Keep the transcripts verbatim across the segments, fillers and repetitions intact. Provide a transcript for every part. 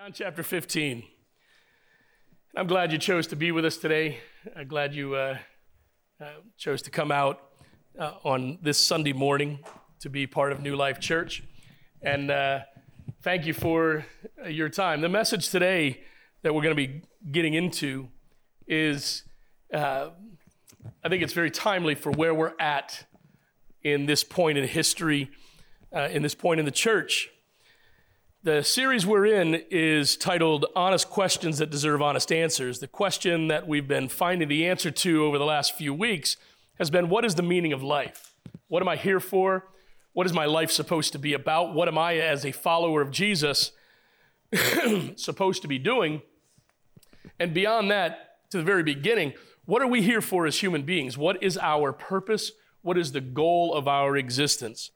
John chapter fifteen. I'm glad you chose to be with us today. I'm glad you uh, uh, chose to come out uh, on this Sunday morning to be part of New Life Church. And uh, thank you for your time. The message today that we're going to be getting into is, uh, I think it's very timely for where we're at in this point in history, uh, in this point in the church. The series we're in is titled Honest Questions That Deserve Honest Answers. The question that we've been finding the answer to over the last few weeks has been, what is the meaning of life? What am I here for? What is my life supposed to be about? What am I as a follower of Jesus supposed to be doing? And beyond that, to the very beginning, what are we here for as human beings? What is our purpose? What is the goal of our existence?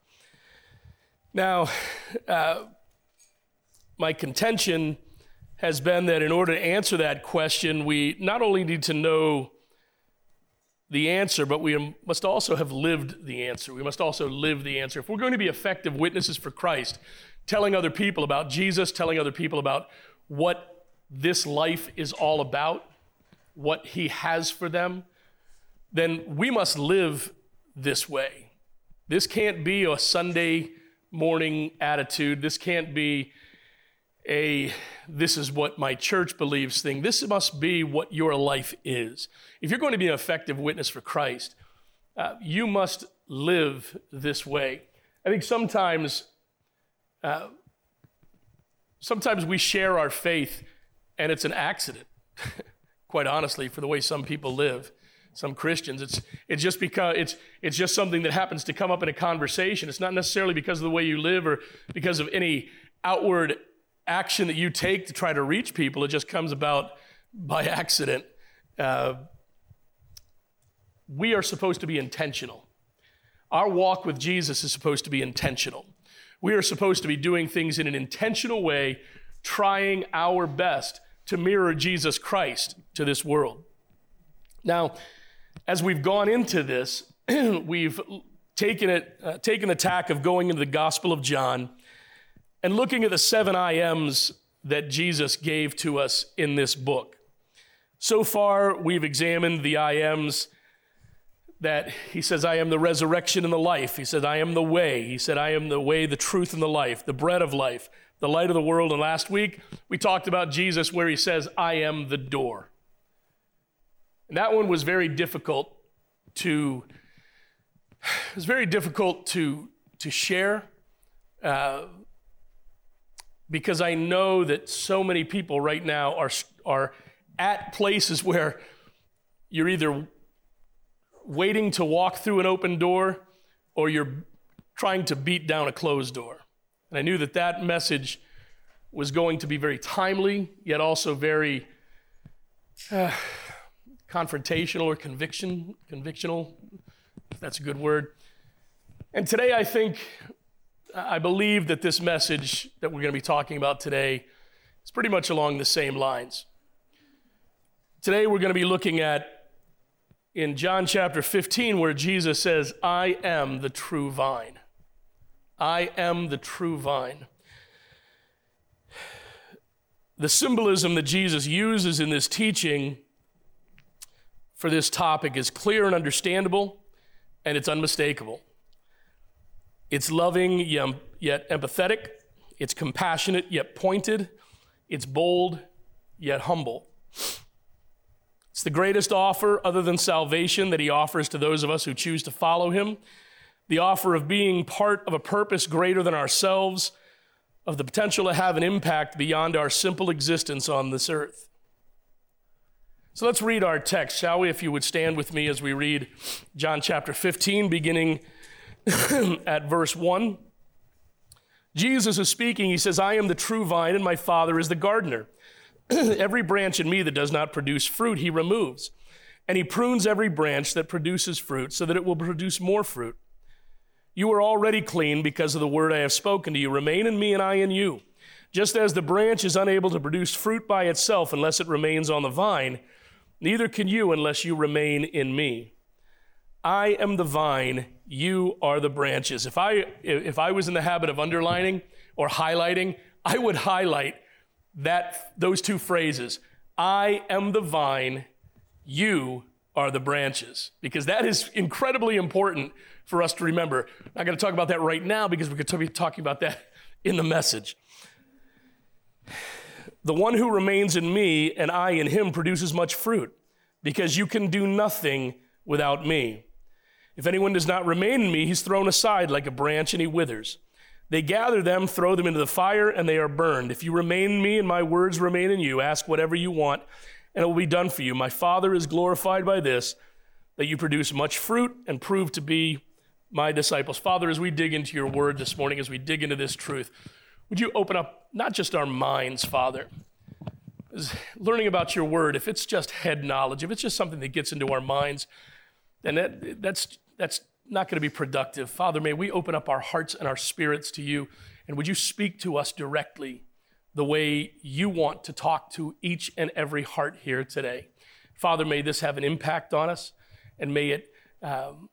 Now, uh, my contention has been that in order to answer that question, we not only need to know the answer, but we must also have lived the answer. We must also live the answer. If we're going to be effective witnesses for Christ, telling other people about Jesus, telling other people about what this life is all about, what he has for them, then we must live this way. This can't be a Sunday morning attitude. This can't be a this is what my church believes thing. This must be what your life is. If you're going to be an effective witness for Christ, uh, you must live this way. I think sometimes, uh, sometimes we share our faith and it's an accident, quite honestly, for the way some people live. Some Christians, it's it's just because it's it's just something that happens to come up in a conversation. It's not necessarily because of the way you live or because of any outward action that you take to try to reach people. It just comes about by accident. Uh, we are supposed to be intentional. Our walk with Jesus is supposed to be intentional. We are supposed to be doing things in an intentional way, trying our best to mirror Jesus Christ to this world. Now, as we've gone into this, we've taken it, uh, taken the tack of going into the Gospel of John and looking at the seven I M's that Jesus gave to us in this book. So far, we've examined the I M's that he says, I am the resurrection and the life. He said, I am the way. He said, I am the way, the truth, and the life, the bread of life, the light of the world. And last week, we talked about Jesus where he says, I am the door. And that one was very difficult to, it was very difficult to, to share, uh, because I know that so many people right now are are at places where you're either waiting to walk through an open door or you're trying to beat down a closed door. And I knew that that message was going to be very timely, yet also very uh, confrontational or conviction, convictional, if that's a good word. And today I think I believe that this message that we're going to be talking about today is pretty much along the same lines. Today we're going to be looking at in John chapter fifteen where Jesus says, I am the true vine. I am the true vine. The symbolism that Jesus uses in this teaching for this topic is clear and understandable, and it's unmistakable. It's loving yet empathetic. It's compassionate yet pointed. It's bold yet humble. It's the greatest offer other than salvation that he offers to those of us who choose to follow him. The offer of being part of a purpose greater than ourselves, of the potential to have an impact beyond our simple existence on this earth. So let's read our text, shall we? If you would stand with me as we read John chapter fifteen, beginning at verse one. Jesus is speaking. He says, I am the true vine, and my Father is the gardener. Every branch in me that does not produce fruit, he removes. And he prunes every branch that produces fruit so that it will produce more fruit. You are already clean because of the word I have spoken to you. Remain in me and I in you. Just as the branch is unable to produce fruit by itself unless it remains on the vine, neither can you unless you remain in me. I am the vine, you are the branches. If I if I was in the habit of underlining or highlighting, I would highlight that those two phrases, I am the vine, you are the branches, because that is incredibly important for us to remember. I'm not going to talk about that right now because we could be talking about that in the message. The one who remains in me and I in him produces much fruit, because you can do nothing without me. If anyone does not remain in me, he's thrown aside like a branch and he withers. They gather them, throw them into the fire, and they are burned. If you remain in me and my words remain in you, ask whatever you want, and it will be done for you. My Father is glorified by this, that you produce much fruit and prove to be my disciples. Father, as we dig into your word this morning, as we dig into this truth, would you open up not just our minds, Father? Learning about your word, if it's just head knowledge, if it's just something that gets into our minds, then that, that's that's not going to be productive. Father, may we open up our hearts and our spirits to you, and would you speak to us directly the way you want to talk to each and every heart here today. Father, may this have an impact on us, and may it um,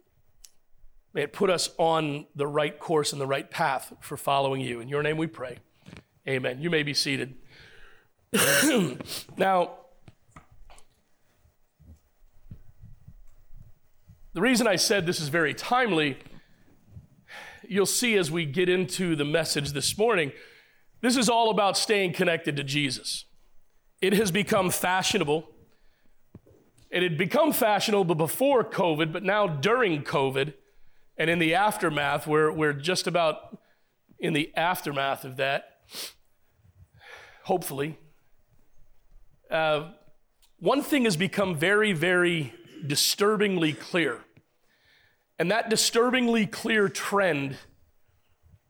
may it put us on the right course and the right path for following you. In your name we pray, amen. You may be seated. Now, the reason I said this is very timely, you'll see as we get into the message this morning, this is all about staying connected to Jesus. It has become fashionable. It had become fashionable before COVID, but now during COVID and in the aftermath, we're, we're just about in the aftermath of that, hopefully. Uh, one thing has become very, very disturbingly clear. And that disturbingly clear trend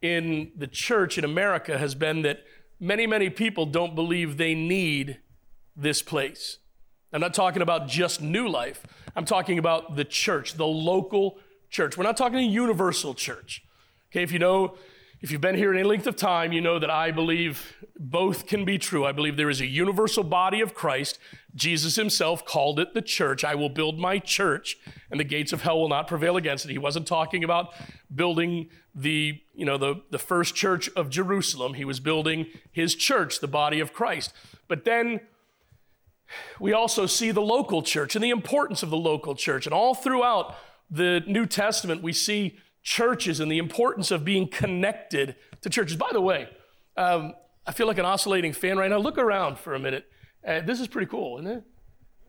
in the church in America has been that many, many people don't believe they need this place. I'm not talking about just New Life. I'm talking about the church, the local church. We're not talking a universal church. Okay, if you know, if you've been here any length of time, you know that I believe both can be true. I believe there is a universal body of Christ. Jesus himself called it the church. I will build my church, and the gates of hell will not prevail against it. He wasn't talking about building the, you know, the, the first church of Jerusalem. He was building his church, the body of Christ. But then we also see the local church and the importance of the local church. And all throughout the New Testament, we see churches and the importance of being connected to churches. By the way, um, I feel like an oscillating fan right now. Look around for a minute. Uh, this is pretty cool, isn't it?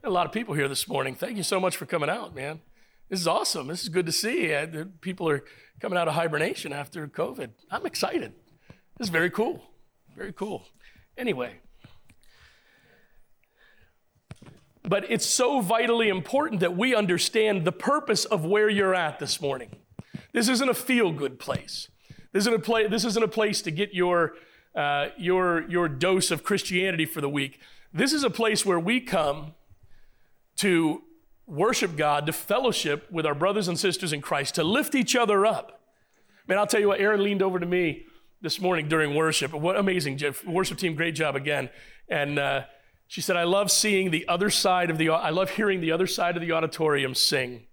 A lot of people here this morning. Thank you so much for coming out, man. This is awesome. This is good to see. Uh, people are coming out of hibernation after COVID. I'm excited. This is very cool. Very cool. Anyway. But it's so vitally important that we understand the purpose of where you're at this morning. This isn't a feel-good place. This isn't a place. This isn't a place to get your uh, your your dose of Christianity for the week. This is a place where we come to worship God, to fellowship with our brothers and sisters in Christ, to lift each other up. Man, I'll tell you what. Aaron leaned over to me this morning during worship. What amazing worship team! Great job again. And uh, she said, "I love seeing the other side of the. I love hearing the other side of the auditorium sing,"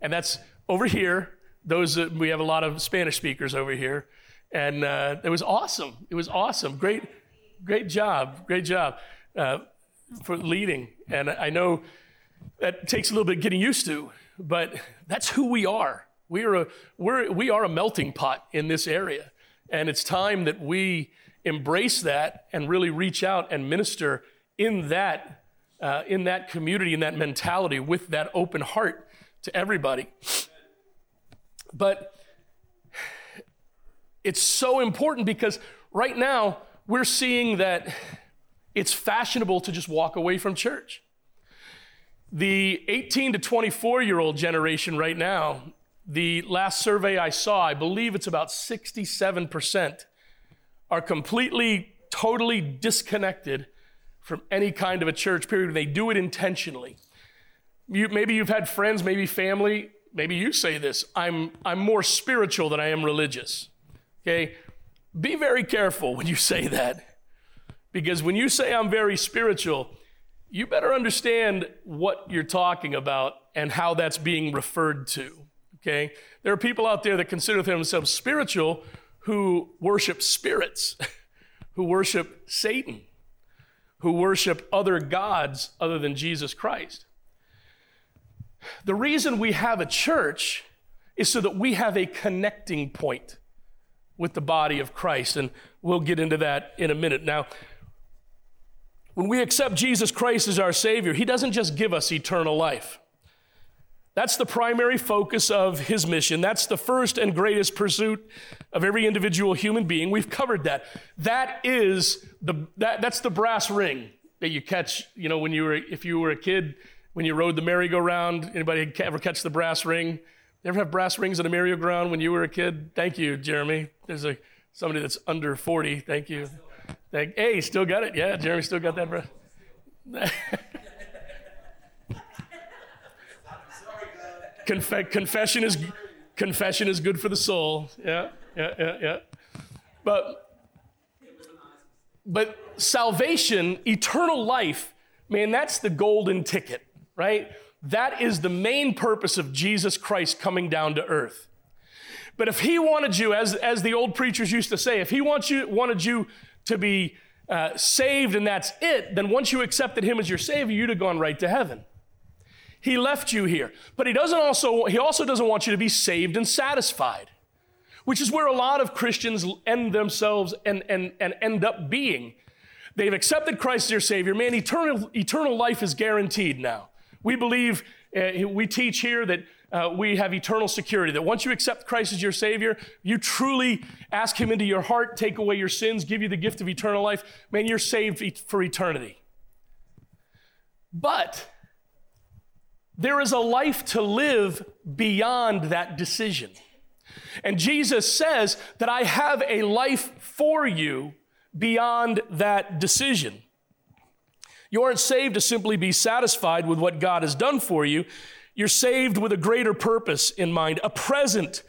and that's over here. Those, uh, we have a lot of Spanish speakers over here, and uh, it was awesome. It was awesome. Great, great job. Great job uh, for leading. And I know that takes a little bit of getting used to, but that's who we are. We are a we're, we are a melting pot in this area, and it's time that we embrace that and really reach out and minister in that uh, in that community, in that mentality, with that open heart to everybody. But it's so important because right now we're seeing that it's fashionable to just walk away from church. The eighteen to twenty-four-year-old generation right now, the last survey I saw, I believe it's about sixty-seven percent are completely, totally disconnected from any kind of a church, period. They do it intentionally. You, maybe you've had friends, maybe family. Maybe you say this, I'm I'm more spiritual than I am religious, okay? Be very careful when you say that, because when you say I'm very spiritual, you better understand what you're talking about and how that's being referred to, okay? There are people out there that consider themselves spiritual who worship spirits, who worship Satan, who worship other gods other than Jesus Christ. The reason we have a church is so that we have a connecting point with the body of Christ, and we'll get into that in a minute. Now, when we accept Jesus Christ as our Savior, he doesn't just give us eternal life. That's the primary focus of his mission. That's the first and greatest pursuit of every individual human being. We've covered that. That is the that, that's the brass ring that you catch, you know, when you were if you were a kid, when you rode the merry-go-round. Anybody ever catch the brass ring? You ever have brass rings at a merry-go-round when you were a kid? Thank you, Jeremy. There's a somebody that's under forty. Thank you. Thank, hey, still got it? Yeah, Jeremy still got that brass. Conf- confession is confession is good for the soul. Yeah, yeah, yeah, yeah. But, but salvation, eternal life, man, that's the golden ticket, right? That is the main purpose of Jesus Christ coming down to earth. But if he wanted you, as, as the old preachers used to say, if he wants you, wanted you to be uh, saved and that's it, then once you accepted him as your Savior, you'd have gone right to heaven. He left you here, but he doesn't also, he also doesn't want you to be saved and satisfied, which is where a lot of Christians end themselves and, and, and end up being. They've accepted Christ as their Savior. Man, eternal, eternal life is guaranteed now. We believe, uh, we teach here that uh, we have eternal security, that once you accept Christ as your Savior, you truly ask him into your heart, take away your sins, give you the gift of eternal life. Man, you're saved for eternity. But there is a life to live beyond that decision. And Jesus says that I have a life for you beyond that decision. You aren't saved to simply be satisfied with what God has done for you. You're saved with a greater purpose in mind, a present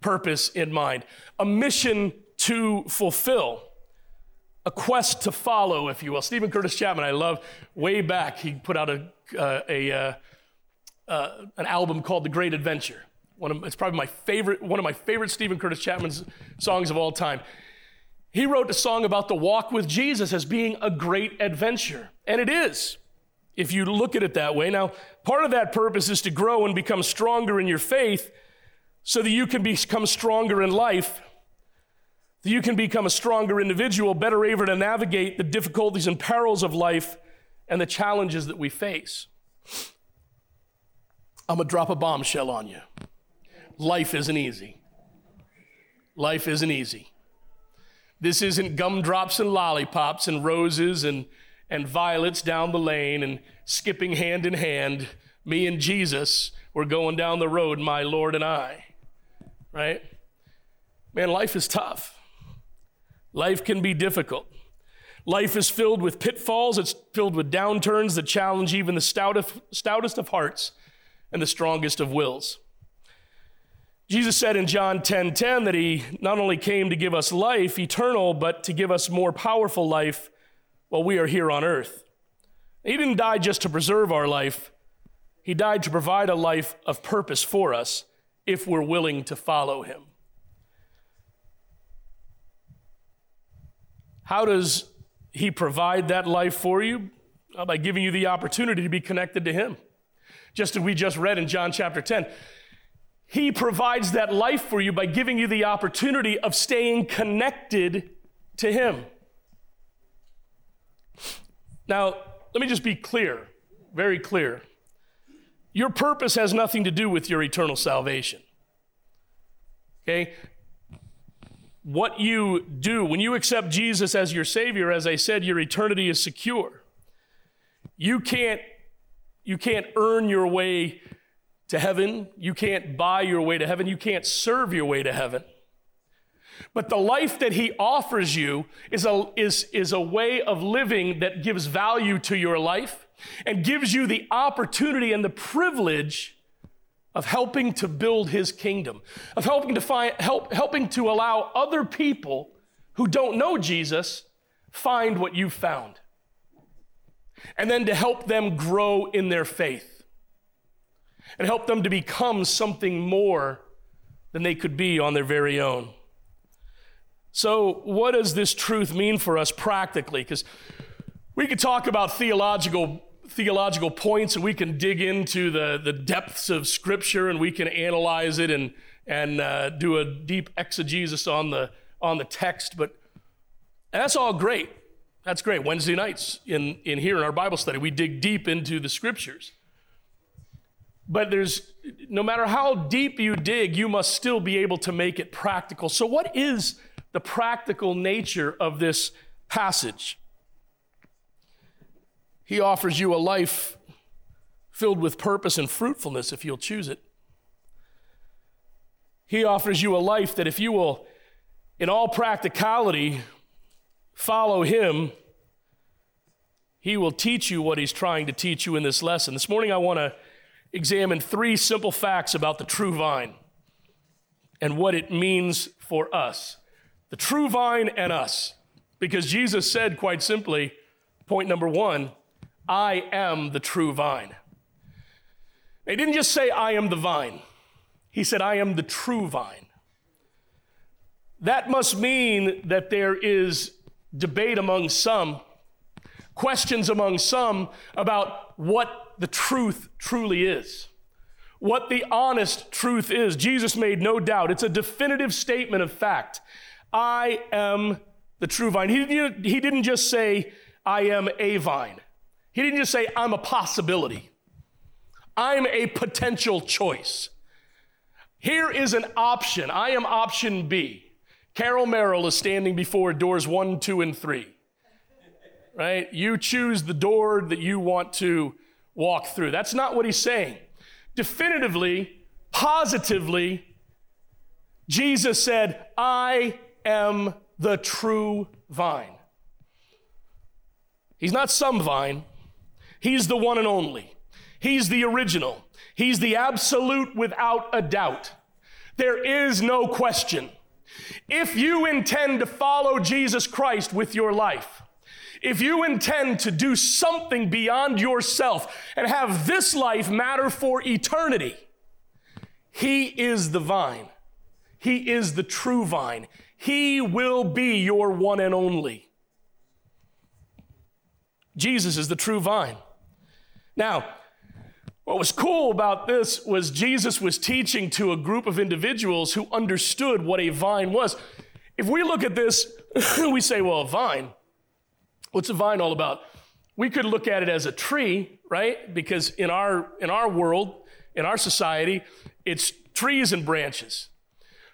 purpose in mind, a mission to fulfill, a quest to follow, if you will. Stephen Curtis Chapman, I love, way back, he put out a... Uh, a uh, Uh, an album called The Great Adventure. One of, it's probably my favorite, one of my favorite Stephen Curtis Chapman's songs of all time. He wrote a song about the walk with Jesus as being a great adventure. And it is, if you look at it that way. Now, part of that purpose is to grow and become stronger in your faith so that you can become stronger in life, that you can become a stronger individual, better able to navigate the difficulties and perils of life and the challenges that we face. I'm gonna drop a bombshell on you. Life isn't easy. Life isn't easy. This isn't gumdrops and lollipops and roses and, and violets down the lane and skipping hand in hand. Me and Jesus, we're going down the road, my Lord and I, right? Man, life is tough. Life can be difficult. Life is filled with pitfalls. It's filled with downturns that challenge even the stoutest, stoutest of hearts and the strongest of wills. Jesus said in John ten ten that he not only came to give us life eternal, but to give us more powerful life while we are here on earth. He didn't die just to preserve our life. He died to provide a life of purpose for us if we're willing to follow him. How does he provide that life for you? Well, by giving you the opportunity to be connected to him. Just as we just read in John chapter ten, he provides that life for you by giving you the opportunity of staying connected to him. Now, let me just be clear, very clear. Your purpose has nothing to do with your eternal salvation. Okay? What you do, when you accept Jesus as your Savior, as I said, your eternity is secure. You can't You can't earn your way to heaven. You can't buy your way to heaven. You can't serve your way to heaven. But the life that he offers you is a, is, is a way of living that gives value to your life and gives you the opportunity and the privilege of helping to build his kingdom, of helping to find, help, helping to allow other people who don't know Jesus find what you found, and then to help them grow in their faith and help them to become something more than they could be on their very own. So what does this truth mean for us practically? Because We could talk about theological theological points, and we can dig into the, the depths of Scripture, and we can analyze it and and uh, do a deep exegesis on the on the text. But that's all great. That's great. Wednesday nights in, in here in our Bible study, we dig deep into the Scriptures. But there's, no matter how deep you dig, you must still be able to make it practical. So what is the practical nature of this passage? He offers you a life filled with purpose and fruitfulness if you'll choose it. He offers you a life that if you will, in all practicality, follow him, he will teach you what he's trying to teach you in this lesson. This morning I want to examine three simple facts about the true vine and what it means for us. The true vine and us. Because Jesus said quite simply, point number one, I am the true vine. He didn't just say, I am the vine. He said, I am the true vine. That must mean that there is debate among some, questions among some about what the truth truly is, what the honest truth is. Jesus made no doubt. It's a definitive statement of fact. I am the true vine. He didn't, he didn't just say, I am a vine. He didn't just say, I'm a possibility. I'm a potential choice. Here is an option. I am option B. Carol Merrill is standing before doors one, two, and three, right? You choose the door that you want to walk through. That's not what he's saying. Definitively, positively, Jesus said, I am the true vine. He's not some vine. He's the one and only. He's the original. He's the absolute without a doubt. There is no question. If you intend to follow Jesus Christ with your life, if you intend to do something beyond yourself and have this life matter for eternity, he is the vine. He is the true vine. He will be your one and only. Jesus is the true vine. Now, what was cool about this was Jesus was teaching to a group of individuals who understood what a vine was. If we look at this, we say, well, a vine, what's a vine all about? We could look at it as a tree, right? Because in our in our world, in our society, it's trees and branches.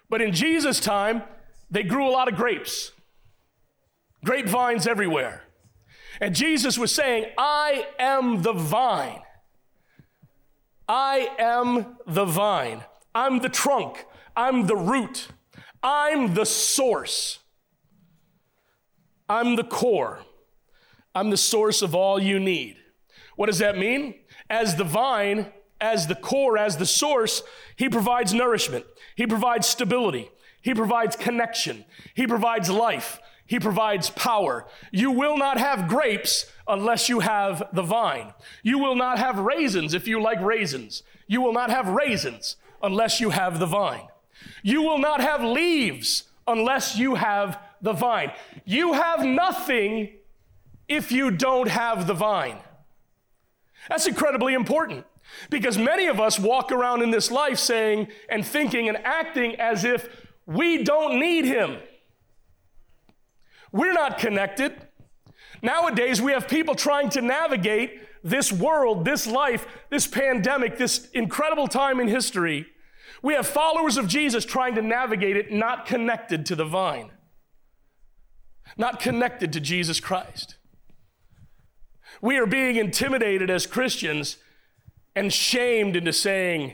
But in Jesus' time, they grew a lot of grapes. Grapevines everywhere. And Jesus was saying, I am the vine. I am the vine. I'm the trunk. I'm the root. I'm the source. I'm the core. I'm the source of all you need. What does that mean? As the vine, as the core, as the source, he provides nourishment. He provides stability. He provides connection. He provides life. He provides power. You will not have grapes unless you have the vine. You will not have raisins if you like raisins. You will not have raisins unless you have the vine. You will not have leaves unless you have the vine. You have nothing if you don't have the vine. That's incredibly important because many of us walk around in this life saying and thinking and acting as if we don't need him. We're not connected. Nowadays, we have people trying to navigate this world, this life, this pandemic, this incredible time in history. We have followers of Jesus trying to navigate it, not connected to the vine, not connected to Jesus Christ. We are being intimidated as Christians and shamed into saying,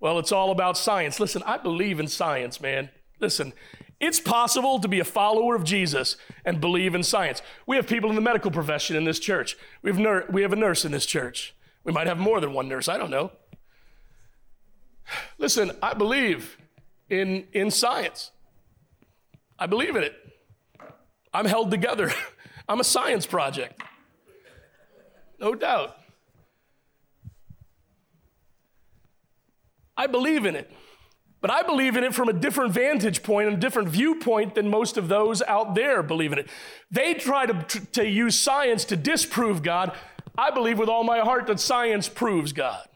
well, it's all about science. Listen, I believe in science, man. Listen, it's possible to be a follower of Jesus and believe in science. We have people in the medical profession in this church. We have, ner- we have a nurse in this church. We might have more than one nurse. I don't know. Listen, I believe in, in science. I believe in it. I'm held together. I'm a science project. No doubt. I believe in it. But I believe in it from a different vantage point and a different viewpoint than most of those out there believe in it. They try to, to use science to disprove God. I believe with all my heart that science proves God.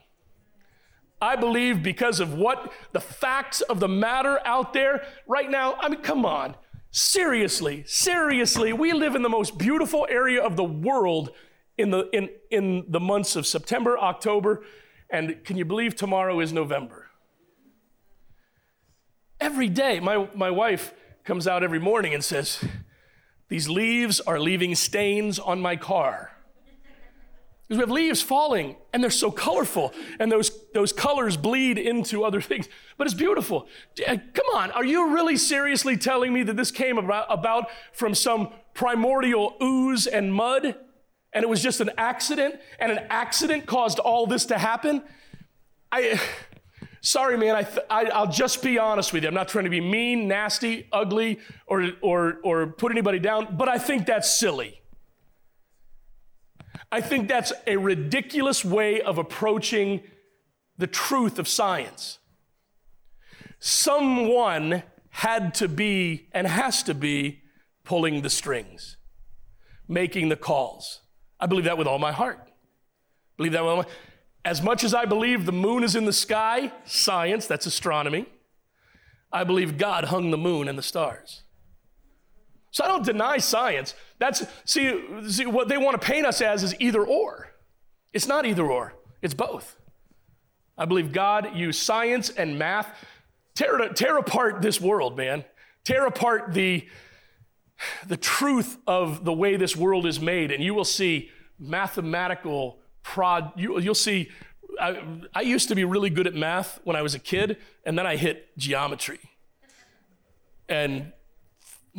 I believe because of what the facts of the matter out there right now, I mean, come on. Seriously, seriously, we live in the most beautiful area of the world in the in in the months of September, October, and can you believe tomorrow is November? Every day, my, my wife comes out every morning and says, these leaves are leaving stains on my car. Because we have leaves falling, and they're so colorful, and those those colors bleed into other things. But it's beautiful. Come on, are you really seriously telling me that this came about, about from some primordial ooze and mud, and it was just an accident, and an accident caused all this to happen? I, sorry, man, I, th- I I'll just be honest with you. I'm not trying to be mean, nasty, ugly, or or or put anybody down, but I think that's silly. I think that's a ridiculous way of approaching the truth of science. Someone had to be and has to be pulling the strings, making the calls. I believe that with all my heart. Believe that with all my, as much as I believe the moon is in the sky, science, that's astronomy, I believe God hung the moon and the stars. So I don't deny science. That's, see, see, what they want to paint us as is either or. It's not either or, it's both. I believe God used science and math. Tear, tear apart this world, man. Tear apart the, the truth of the way this world is made, and you will see mathematical prod, you, you'll see, I, I used to be really good at math when I was a kid, and then I hit geometry. And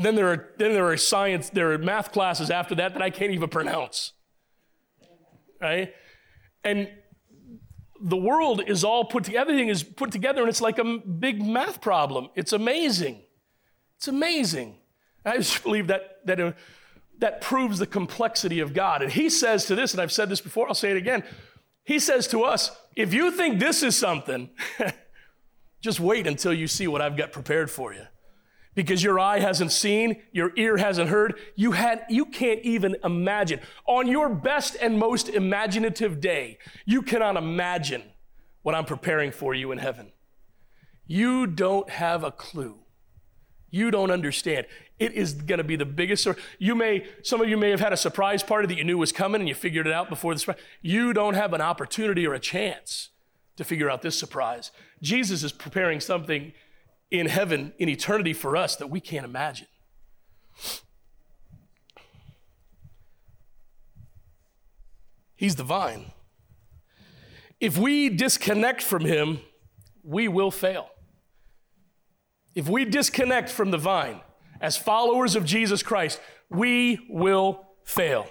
Then there are then there are science, there are math classes after that that I can't even pronounce, right? And the world is all put together, everything is put together, and it's like a big math problem. It's amazing. It's amazing. I just believe that that uh, that proves the complexity of God. And he says to this, and I've said this before, I'll say it again. He says to us, if you think this is something, just wait until you see what I've got prepared for you. Because your eye hasn't seen, your ear hasn't heard, you had, you can't even imagine. On your best and most imaginative day, you cannot imagine what I'm preparing for you in heaven. You don't have a clue. You don't understand. It is going to be the biggest. You may, some of you may have had a surprise party that you knew was coming and you figured it out before the surprise. You don't have an opportunity or a chance to figure out this surprise. Jesus is preparing something in heaven, in eternity for us that we can't imagine. He's the vine. If we disconnect from him, we will fail. If we disconnect from the vine as followers of Jesus Christ, we will fail.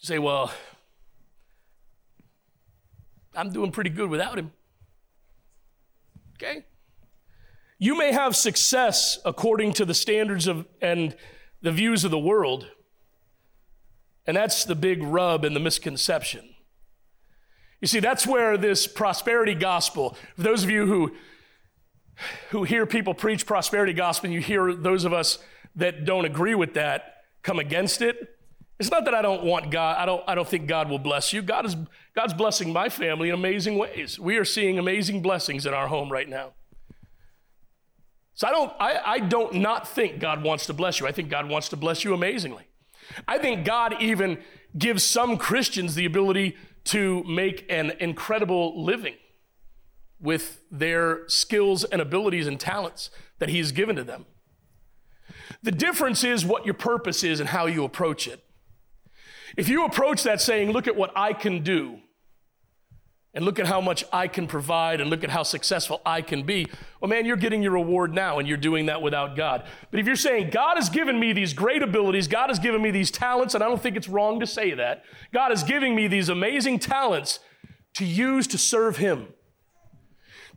You say, well, I'm doing pretty good without him. Okay? You may have success according to the standards of and the views of the world, and that's the big rub and the misconception. You see, that's where this prosperity gospel, for those of you who, who hear people preach prosperity gospel, and you hear those of us that don't agree with that come against it, it's not that I don't want God, I don't I don't think God will bless you. God is God's blessing my family in amazing ways. We are seeing amazing blessings in our home right now. So I don't I, I don't not think God wants to bless you. I think God wants to bless you amazingly. I think God even gives some Christians the ability to make an incredible living with their skills and abilities and talents that He has given to them. The difference is what your purpose is and how you approach it. If you approach that saying, look at what I can do, and look at how much I can provide, and look at how successful I can be, well, man, you're getting your reward now, and you're doing that without God. But if you're saying, God has given me these great abilities, God has given me these talents, and I don't think it's wrong to say that, God is giving me these amazing talents to use to serve Him,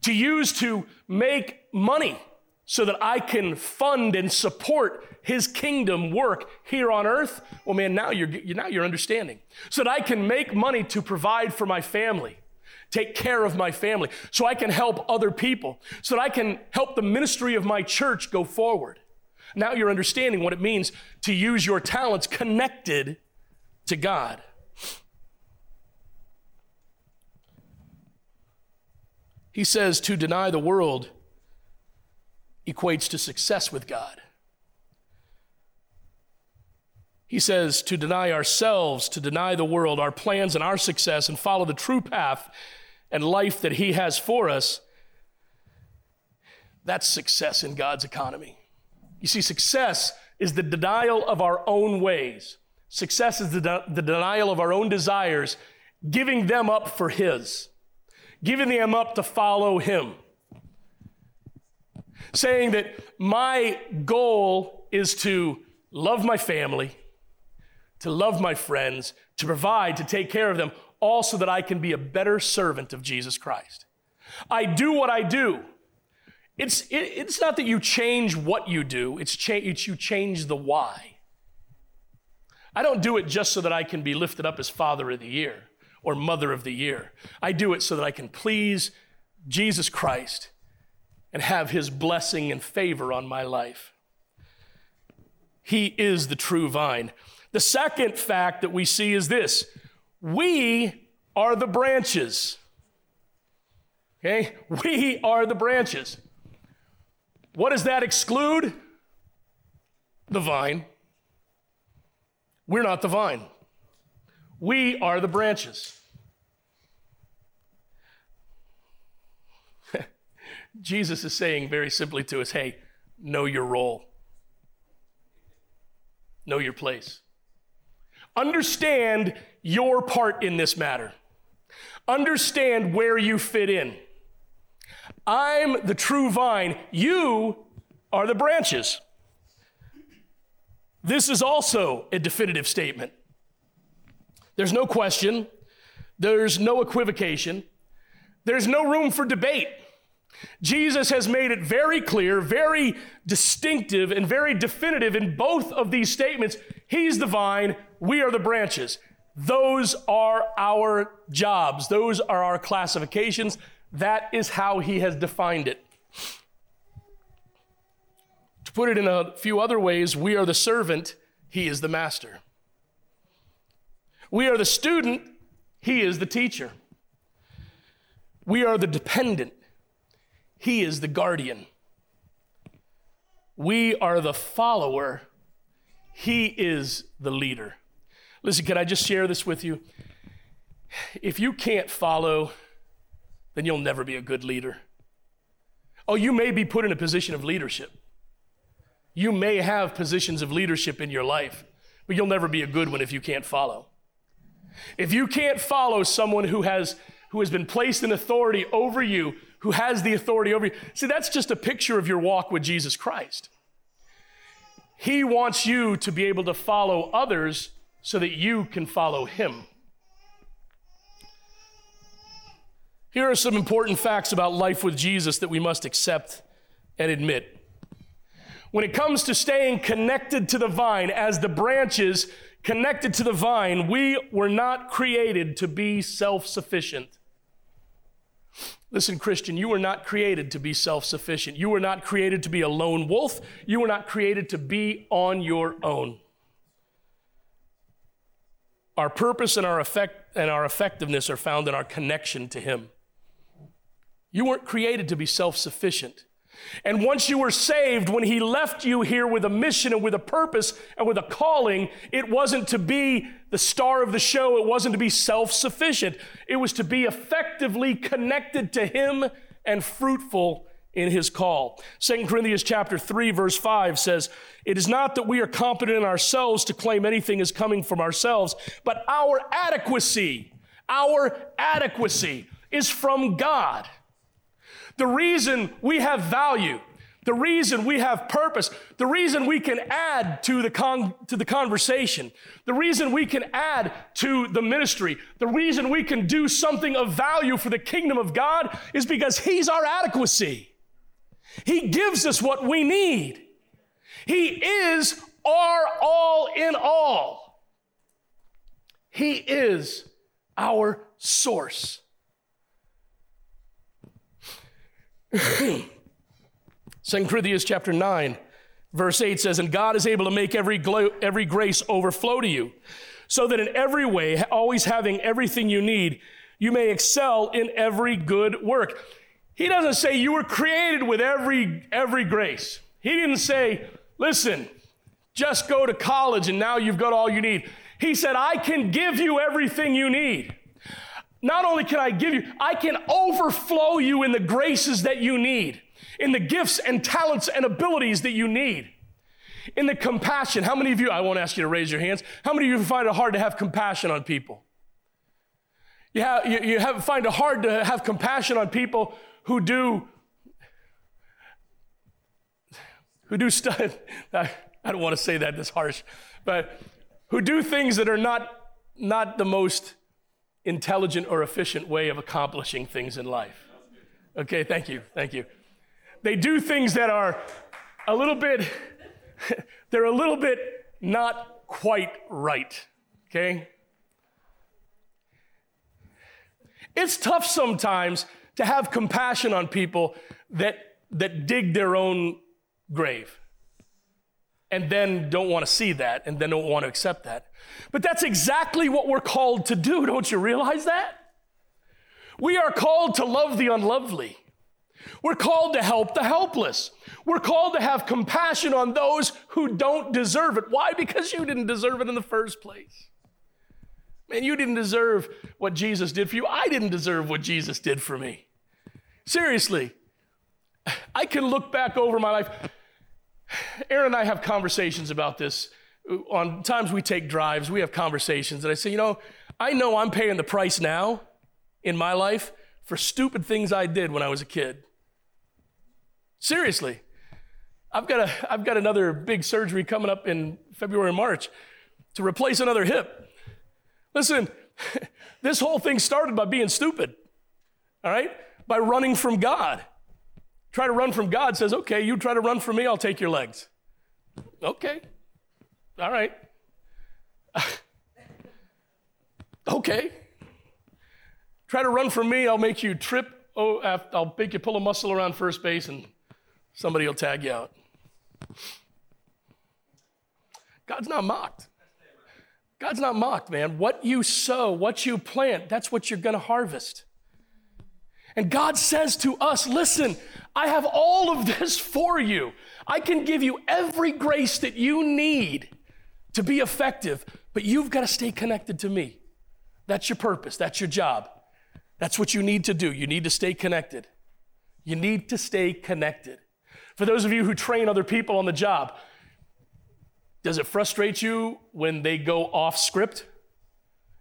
to use to make money so that I can fund and support His kingdom work here on earth, well, man, now you're, now you're understanding. So that I can make money to provide for my family. take care of my family, so I can help other people, so that I can help the ministry of my church go forward. Now you're understanding what it means to use your talents connected to God. He says to deny the world equates to success with God. He says to deny ourselves, to deny the world, our plans and our success, and follow the true path and life that he has for us. That's success in God's economy. You see, success is the denial of our own ways. Success is the, de- the denial of our own desires, giving them up for his, giving them up to follow him. Saying that my goal is to love my family, to love my friends, to provide, to take care of them, all so that I can be a better servant of Jesus Christ. I do what I do. It's, it, it's not that you change what you do, it's, cha- it's you change the why. I don't do it just so that I can be lifted up as Father of the Year or Mother of the Year. I do it so that I can please Jesus Christ and have his blessing and favor on my life. He is the true vine. The second fact that we see is this: we are the branches. Okay? We are the branches. What does that exclude? The vine. We're not the vine. We are the branches. Jesus is saying very simply to us, hey, know your role. Know your place. Understand your part in this matter. Understand where you fit in. I'm the true vine. You are the branches. This is also a definitive statement. There's no question. There's no equivocation. There's no room for debate. Jesus has made it very clear, very distinctive, and very definitive in both of these statements. He's the vine, we are the branches. Those are our jobs. Those are our classifications. That is how he has defined it. To put it in a few other ways, we are the servant, he is the master. We are the student, he is the teacher. We are the dependent. He is the guardian. We are the follower. He is the leader. Listen, can I just share this with you? If you can't follow, then you'll never be a good leader. Oh, you may be put in a position of leadership. You may have positions of leadership in your life, but you'll never be a good one if you can't follow. If you can't follow someone who has who has been placed in authority over you, who has the authority over you. See, that's just a picture of your walk with Jesus Christ. He wants you to be able to follow others so that you can follow him. Here are some important facts about life with Jesus that we must accept and admit. When it comes to staying connected to the vine, as the branches connected to the vine, we were not created to be self-sufficient. Listen, Christian, you were not created to be self-sufficient. You were not created to be a lone wolf. You were not created to be on your own. Our purpose and our effect and our effectiveness are found in our connection to him. You weren't created to be self-sufficient. And once you were saved, when he left you here with a mission and with a purpose and with a calling, it wasn't to be the star of the show. It wasn't to be self-sufficient. It was to be effectively connected to him and fruitful in his call. Second Corinthians chapter three, verse five says, it is not that we are competent in ourselves to claim anything is coming from ourselves, but our adequacy, our adequacy is from God. The reason we have value, the reason we have purpose, the reason we can add to the con- to the conversation, the reason we can add to the ministry, the reason we can do something of value for the kingdom of God is because he's our adequacy. He gives us what we need. He is our all in all. He is our source. Second Corinthians chapter nine, verse eight says, and God is able to make every glo- every grace overflow to you, so that in every way, always having everything you need, you may excel in every good work. He doesn't say you were created with every every grace. He didn't say, listen, just go to college and now you've got all you need. He said, I can give you everything you need. Not only can I give you, I can overflow you in the graces that you need, in the gifts and talents and abilities that you need, in the compassion. How many of you, I won't ask you to raise your hands, how many of you find it hard to have compassion on people? You, have, you, you have, find it hard to have compassion on people who do, who do stuff, I, I don't want to say that, that's harsh, but who do things that are not, not the most intelligent or efficient way of accomplishing things in life. Okay, thank you, thank you. They do things that are a little bit, they're a little bit not quite right, okay? It's tough sometimes to have compassion on people that that dig their own grave and then don't want to see that and then don't want to accept that. But that's exactly what we're called to do. Don't you realize that? We are called to love the unlovely. We're called to help the helpless. We're called to have compassion on those who don't deserve it. Why? Because you didn't deserve it in the first place. Man, you didn't deserve what Jesus did for you. I didn't deserve what Jesus did for me. Seriously, I can look back over my life. Aaron and I have conversations about this. On times we take drives, we have conversations, and I say, you know, I know I'm paying the price now in my life for stupid things I did when I was a kid. Seriously. I've got a, I've got another big surgery coming up in February and March to replace another hip. Listen, this whole thing started by being stupid, all right? By running from God. Try to run from God says, okay, you try to run from me, I'll take your legs. Okay. All right. Okay. Try to run from me, I'll make you trip. Oh, I'll make you pull a muscle around first base and somebody will tag you out. God's not mocked. God's not mocked, man. What you sow, what you plant, that's what you're going to harvest. And God says to us, listen, I have all of this for you. I can give you every grace that you need to be effective, but you've got to stay connected to me. That's your purpose. That's your job. That's what you need to do. You need to stay connected. You need to stay connected. For those of you who train other people on the job, does it frustrate you when they go off script?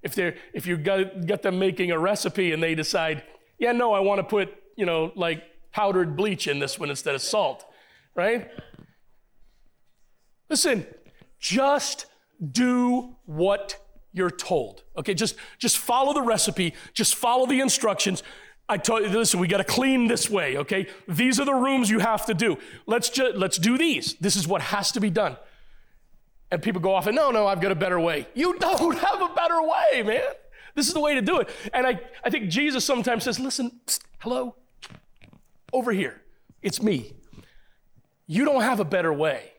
If they're if you got, got them making a recipe and they decide, yeah, no, I want to put, you know, like powdered bleach in this one instead of salt, right? Listen, just do what you're told, okay? Just just follow the recipe. Just follow the instructions. I told you, listen, we got to clean this way, okay? These are the rooms you have to do. Let's just let's do these. This is what has to be done. And people go off and, no, no, I've got a better way. You don't have a better way, man. This is the way to do it. And I, I think Jesus sometimes says, listen, psst, hello, over here. It's me. You don't have a better way.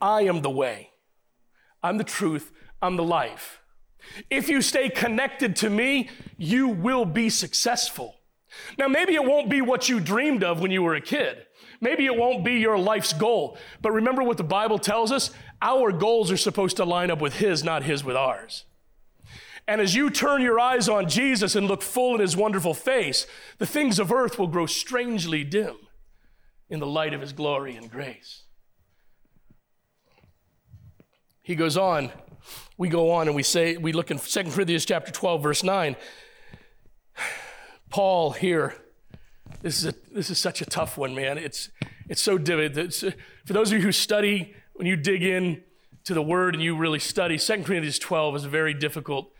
I am the way. I'm the truth. I'm the life. If you stay connected to me, you will be successful. Now, maybe it won't be what you dreamed of when you were a kid. Maybe it won't be your life's goal. But remember what the Bible tells us? Our goals are supposed to line up with his, not his with ours. And as you turn your eyes on Jesus and look full in his wonderful face, the things of earth will grow strangely dim in the light of his glory and grace. He goes on, we go on and we say, we look in Second Corinthians chapter twelve, verse nine. Paul here, this is a, this is such a tough one, man. It's, it's so difficult. For those of you who study, when you dig in to the word and you really study, Second Corinthians twelve is very difficult.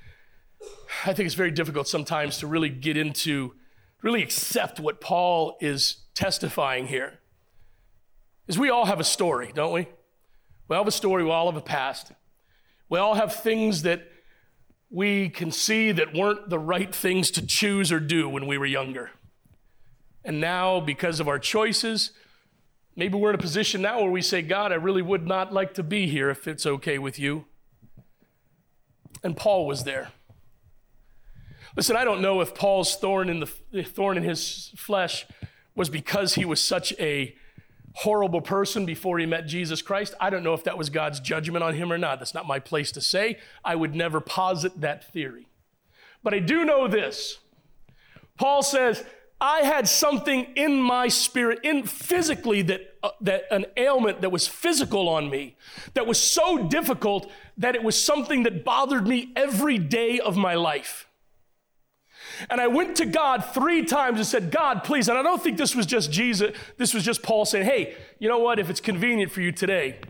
I think it's very difficult sometimes to really get into, really accept what Paul is testifying here. Because we all have a story, don't we? We all have a story, we all have a past. We all have things that we can see that weren't the right things to choose or do when we were younger. And now, because of our choices, maybe we're in a position now where we say, God, I really would not like to be here if it's okay with you. And Paul was there. Listen, I don't know if Paul's thorn in the thorn in his flesh was because he was such a horrible person before he met Jesus Christ. I don't know if that was God's judgment on him or not. That's not my place to say. I would never posit that theory. But I do know this. Paul says, I had something in my spirit, in physically, that uh, that an ailment that was physical on me, that was so difficult that it was something that bothered me every day of my life. And I went to God three times and said, God, please. And I don't think this was just Jesus. This was just Paul saying, hey, you know what? If it's convenient for you today,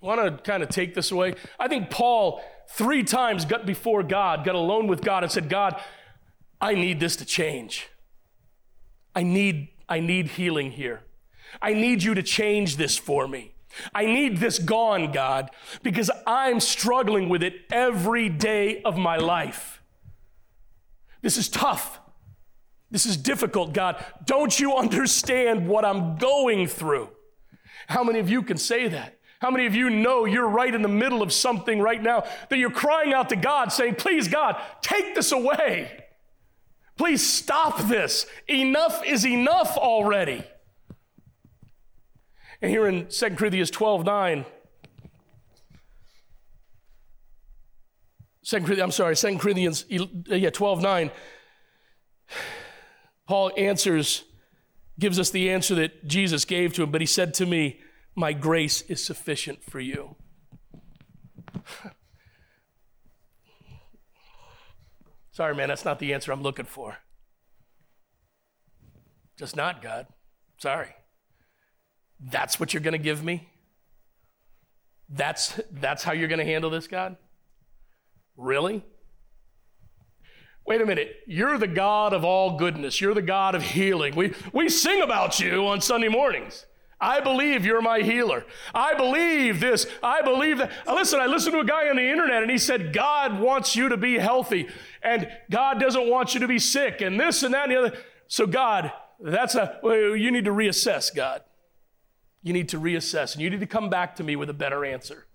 want to kind of take this away? I think Paul three times got before God, got alone with God and said, God, I need this to change. I need, I need healing here. I need you to change this for me. I need this gone, God, because I'm struggling with it every day of my life. This is tough. This is difficult, God. Don't you understand what I'm going through? How many of you can say that? How many of you know you're right in the middle of something right now that you're crying out to God saying, please, God, take this away. Please stop this. Enough is enough already. And here in Second Corinthians twelve nine, Second Corinthians, I'm sorry, Second Corinthians twelve nine, Paul answers, gives us the answer that Jesus gave to him, but he said to me, my grace is sufficient for you. Sorry, man, that's not the answer I'm looking for. Just not, God. Sorry. That's what you're going to give me? That's, that's how you're going to handle this, God? Really? Wait a minute. You're the God of all goodness. You're the God of healing. We, we sing about you on Sunday mornings. I believe you're my healer. I believe this. I believe that. Listen, I listened to a guy on the internet and he said, God wants you to be healthy and God doesn't want you to be sick and this and that and the other. So God, that's a, well, you need to reassess, God. You need to reassess and you need to come back to me with a better answer.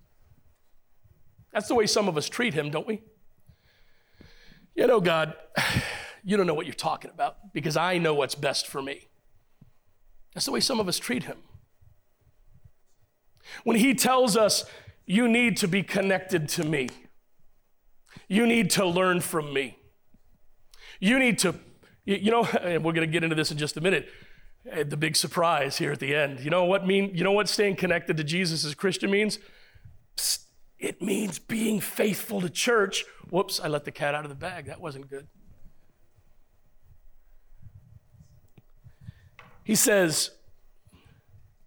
That's the way some of us treat him, don't we? You know, God, you don't know what you're talking about because I know what's best for me. That's the way some of us treat him. When he tells us, you need to be connected to me. You need to learn from me. You need to, you know, and we're going to get into this in just a minute. The big surprise here at the end. You know what mean? You know what staying connected to Jesus as a Christian means? Psst. It means being faithful to church. Whoops, I let the cat out of the bag. That wasn't good. He says,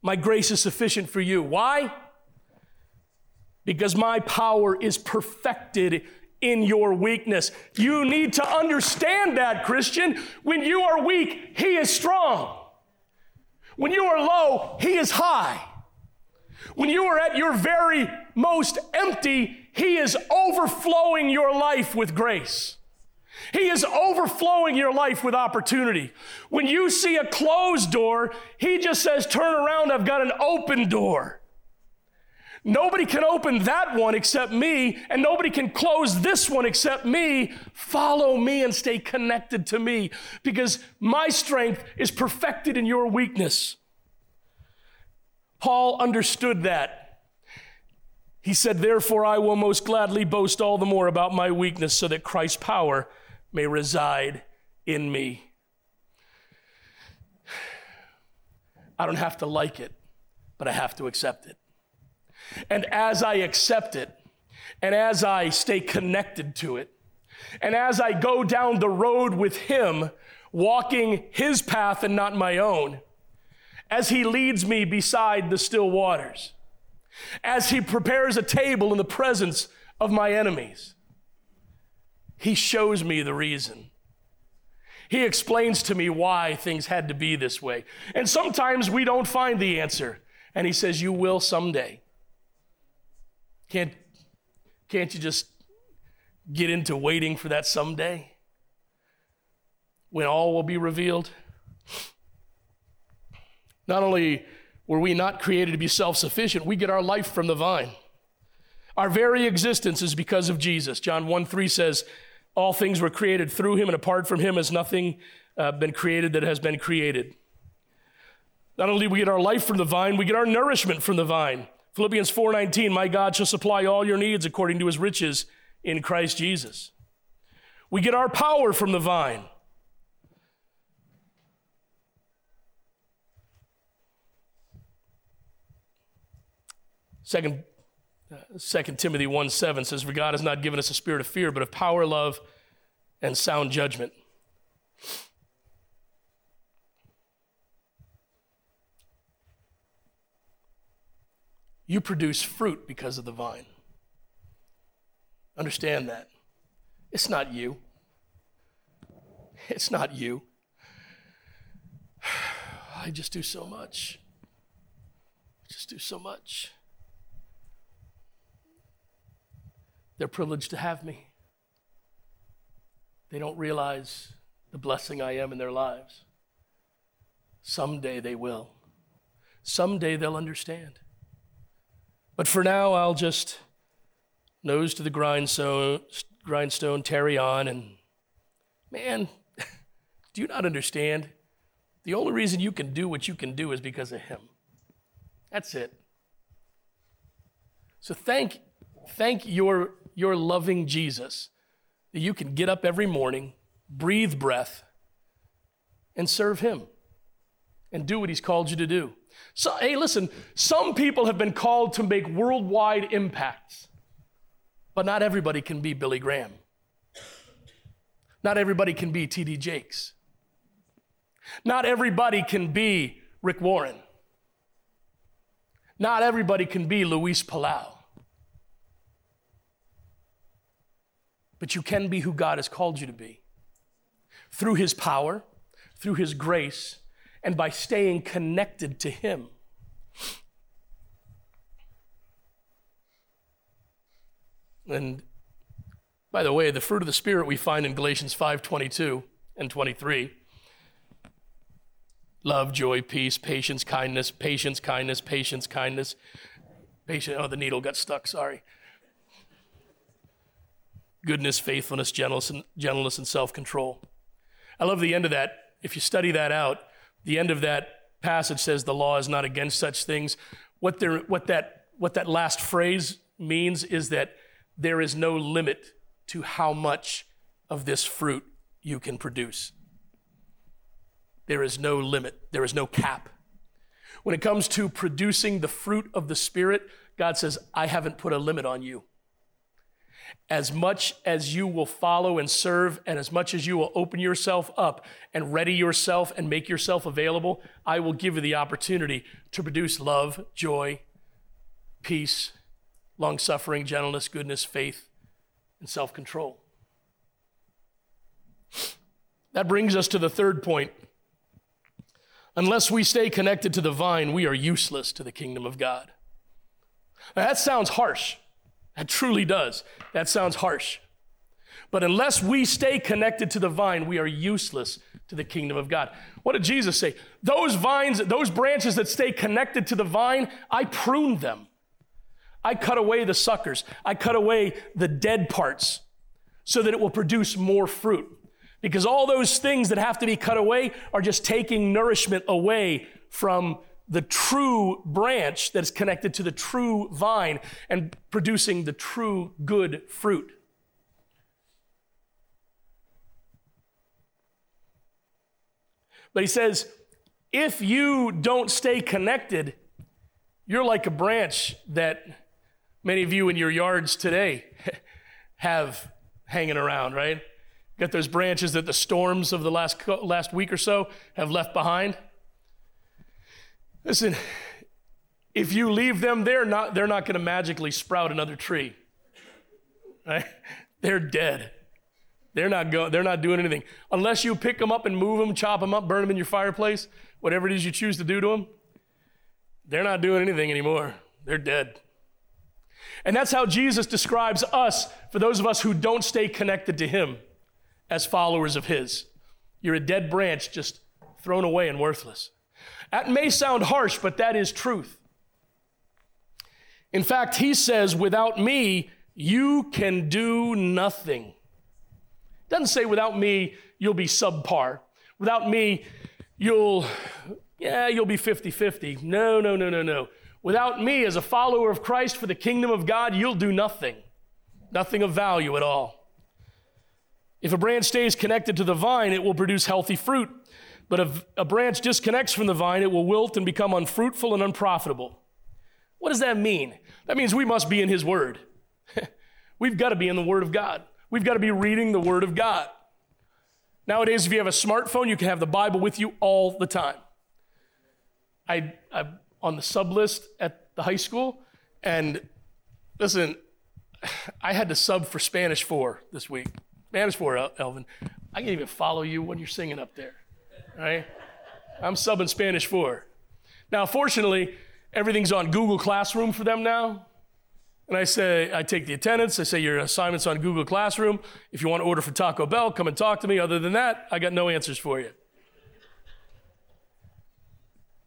my grace is sufficient for you. Why? Because my power is perfected in your weakness. You need to understand that, Christian. When you are weak, he is strong. When you are low, he is high. When you are at your very most empty, he is overflowing your life with grace. He is overflowing your life with opportunity. When you see a closed door, he just says, turn around, I've got an open door. Nobody can open that one except me, and nobody can close this one except me. Follow me and stay connected to me, because my strength is perfected in your weakness. Paul understood that. He said, therefore, I will most gladly boast all the more about my weakness so that Christ's power may reside in me. I don't have to like it, but I have to accept it. And as I accept it, and as I stay connected to it, and as I go down the road with him, walking his path and not my own, as he leads me beside the still waters, as he prepares a table in the presence of my enemies, he shows me the reason. He explains to me why things had to be this way. And sometimes we don't find the answer. And he says, you will someday. Can't, can't you just get into waiting for that someday? When all will be revealed? Not only were we not created to be self-sufficient, we get our life from the vine. Our very existence is because of Jesus. John one three says, all things were created through him, and apart from him has nothing uh, been created that has been created. Not only do we get our life from the vine, we get our nourishment from the vine. Philippians four nineteen, my God shall supply all your needs according to his riches in Christ Jesus. We get our power from the vine. Second, uh, Second Timothy one seven says, for God has not given us a spirit of fear, but of power, love, and sound judgment. You produce fruit because of the vine. Understand that. It's not you. It's not you. I just do so much. Just do so much. They're privileged to have me. They don't realize the blessing I am in their lives. Someday they will. Someday they'll understand. But for now, I'll just nose to the grindstone, grindstone, tarry on, and man, do you not understand? The only reason you can do what you can do is because of him. That's it. So thank thank your, your loving Jesus that you can get up every morning, breathe breath, and serve him and do what he's called you to do. So, hey, listen, some people have been called to make worldwide impacts, but not everybody can be Billy Graham. Not everybody can be T D Jakes. Not everybody can be Rick Warren. Not everybody can be Luis Palau. But you can be who God has called you to be through his power, through his grace, and by staying connected to him. And by the way, the fruit of the Spirit we find in Galatians five twenty-two and twenty-three. Love, joy, peace, patience, kindness, patience, kindness, patience, kindness. Patience, oh, the needle got stuck, sorry. Goodness, faithfulness, gentleness, and, gentleness, and self-control. I love the end of that. If you study that out, the end of that passage says the law is not against such things. What, there, what, that, what that last phrase means is that there is no limit to how much of this fruit you can produce. There is no limit. There is no cap. When it comes to producing the fruit of the Spirit, God says, I haven't put a limit on you. As much as you will follow and serve, and as much as you will open yourself up and ready yourself and make yourself available, I will give you the opportunity to produce love, joy, peace, long-suffering, gentleness, goodness, faith, and self-control. That brings us to the third point. Unless we stay connected to the vine, we are useless to the kingdom of God. Now, that sounds harsh. That truly does. That sounds harsh. But unless we stay connected to the vine, we are useless to the kingdom of God. What did Jesus say? Those vines, those branches that stay connected to the vine, I pruned them. I cut away the suckers. I cut away the dead parts so that it will produce more fruit. Because all those things that have to be cut away are just taking nourishment away from the true branch that's connected to the true vine and producing the true good fruit. But he says, if you don't stay connected, you're like a branch that many of you in your yards today have hanging around, right? Got those branches that the storms of the last last week or so have left behind. Listen, if you leave them there, not, they're not going to magically sprout another tree, right? They're dead. They're not go, They're not doing anything. Unless you pick them up and move them, chop them up, burn them in your fireplace, whatever it is you choose to do to them, they're not doing anything anymore. They're dead. And that's how Jesus describes us, for those of us who don't stay connected to him as followers of his. You're a dead branch just thrown away and worthless. That may sound harsh, but that is truth. In fact, he says, without me, you can do nothing. Doesn't say without me, you'll be subpar. Without me, you'll, yeah, you'll be fifty-fifty. No, no, no, no, no. Without me, as a follower of Christ for the kingdom of God, you'll do nothing. Nothing of value at all. If a branch stays connected to the vine, it will produce healthy fruit. But if a branch disconnects from the vine, it will wilt and become unfruitful and unprofitable. What does that mean? That means we must be in His Word. We've got to be in the Word of God. We've got to be reading the Word of God. Nowadays, if you have a smartphone, you can have the Bible with you all the time. I, I'm on the sub list at the high school, and listen, I had to sub for Spanish four this week. Spanish four, Elvin. I can't even follow you when you're singing up there, right? I'm subbing Spanish four. Now, fortunately, everything's on Google Classroom for them now. And I say, I take the attendance, I say your assignment's on Google Classroom. If you want to order for Taco Bell, come and talk to me. Other than that, I got no answers for you.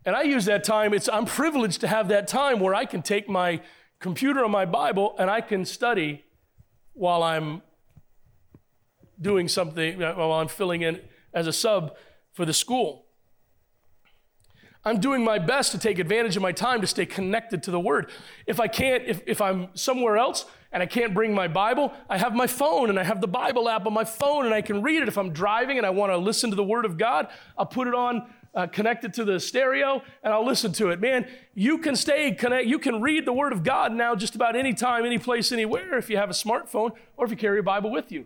And I use that time, it's, I'm privileged to have that time where I can take my computer and my Bible and I can study while I'm doing something, while I'm filling in as a sub for the school. I'm doing my best to take advantage of my time to stay connected to the Word. If I can't, if, if I'm somewhere else and I can't bring my Bible, I have my phone and I have the Bible app on my phone and I can read it. If I'm driving and I want to listen to the Word of God, I'll put it on, uh, connected to the stereo, and I'll listen to it. Man, you can stay connect. You can read the Word of God now just about any time, any place, anywhere if you have a smartphone or if you carry a Bible with you.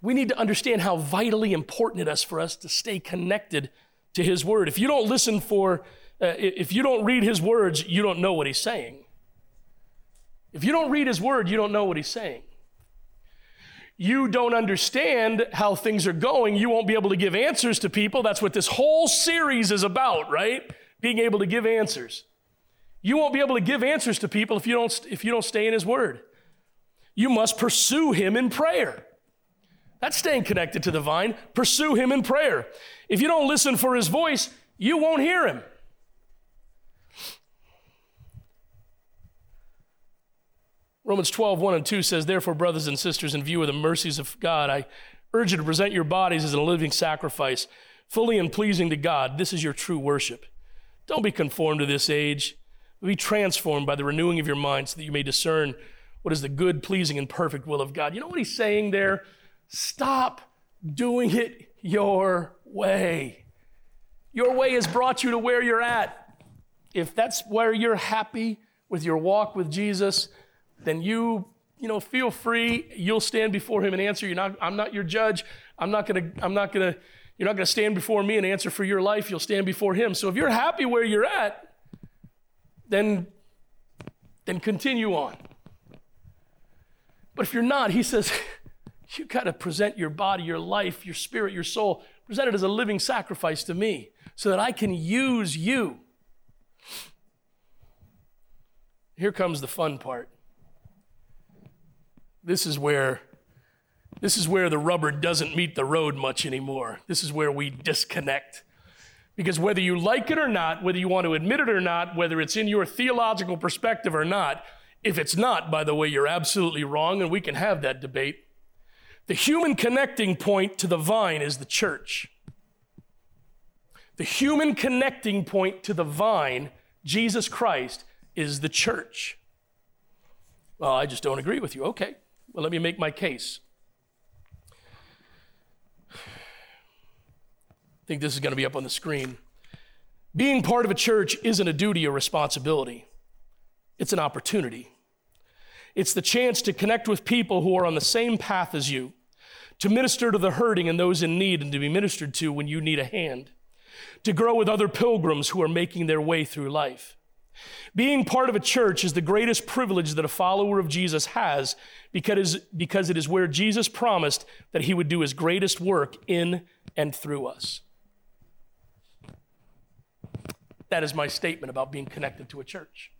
We need to understand how vitally important it is for us to stay connected to His Word. If you don't listen for, uh, if you don't read His words, you don't know what He's saying. If you don't read His Word, you don't know what He's saying. You don't understand how things are going. You won't be able to give answers to people. That's what this whole series is about, right? Being able to give answers. You won't be able to give answers to people if you don't, if you don't stay in His Word. You must pursue Him in prayer. That's staying connected to the vine. Pursue Him in prayer. If you don't listen for His voice, you won't hear Him. Romans twelve, one and two says, therefore, brothers and sisters, in view of the mercies of God, I urge you to present your bodies as a living sacrifice, fully and pleasing to God. This is your true worship. Don't be conformed to this age, but be transformed by the renewing of your mind so that you may discern what is the good, pleasing, and perfect will of God. You know what he's saying there? Stop doing it your way. Your way has brought you to where you're at. If that's where you're happy with your walk with Jesus, then you, you know, feel free. You'll stand before Him and answer. You're not, I'm not your judge. I'm not gonna, I'm not gonna, you're not gonna stand before me and answer for your life. You'll stand before Him. So if you're happy where you're at, then, then continue on. But if you're not, he says, you got to present your body, your life, your spirit, your soul, present it as a living sacrifice to me so that I can use you. Here comes the fun part. This is where, this is where the rubber doesn't meet the road much anymore. This is where we disconnect. Because whether you like it or not, whether you want to admit it or not, whether it's in your theological perspective or not, if it's not, by the way, you're absolutely wrong, and we can have that debate. The human connecting point to the vine is the church. The human connecting point to the vine, Jesus Christ, is the church. Well, I just don't agree with you. Okay, well, let me make my case. I think this is going to be up on the screen. Being part of a church isn't a duty or responsibility. It's an opportunity. It's the chance to connect with people who are on the same path as you, to minister to the hurting and those in need, and to be ministered to when you need a hand, to grow with other pilgrims who are making their way through life. Being part of a church is the greatest privilege that a follower of Jesus has because it is where Jesus promised that He would do His greatest work in and through us. That is my statement about being connected to a church.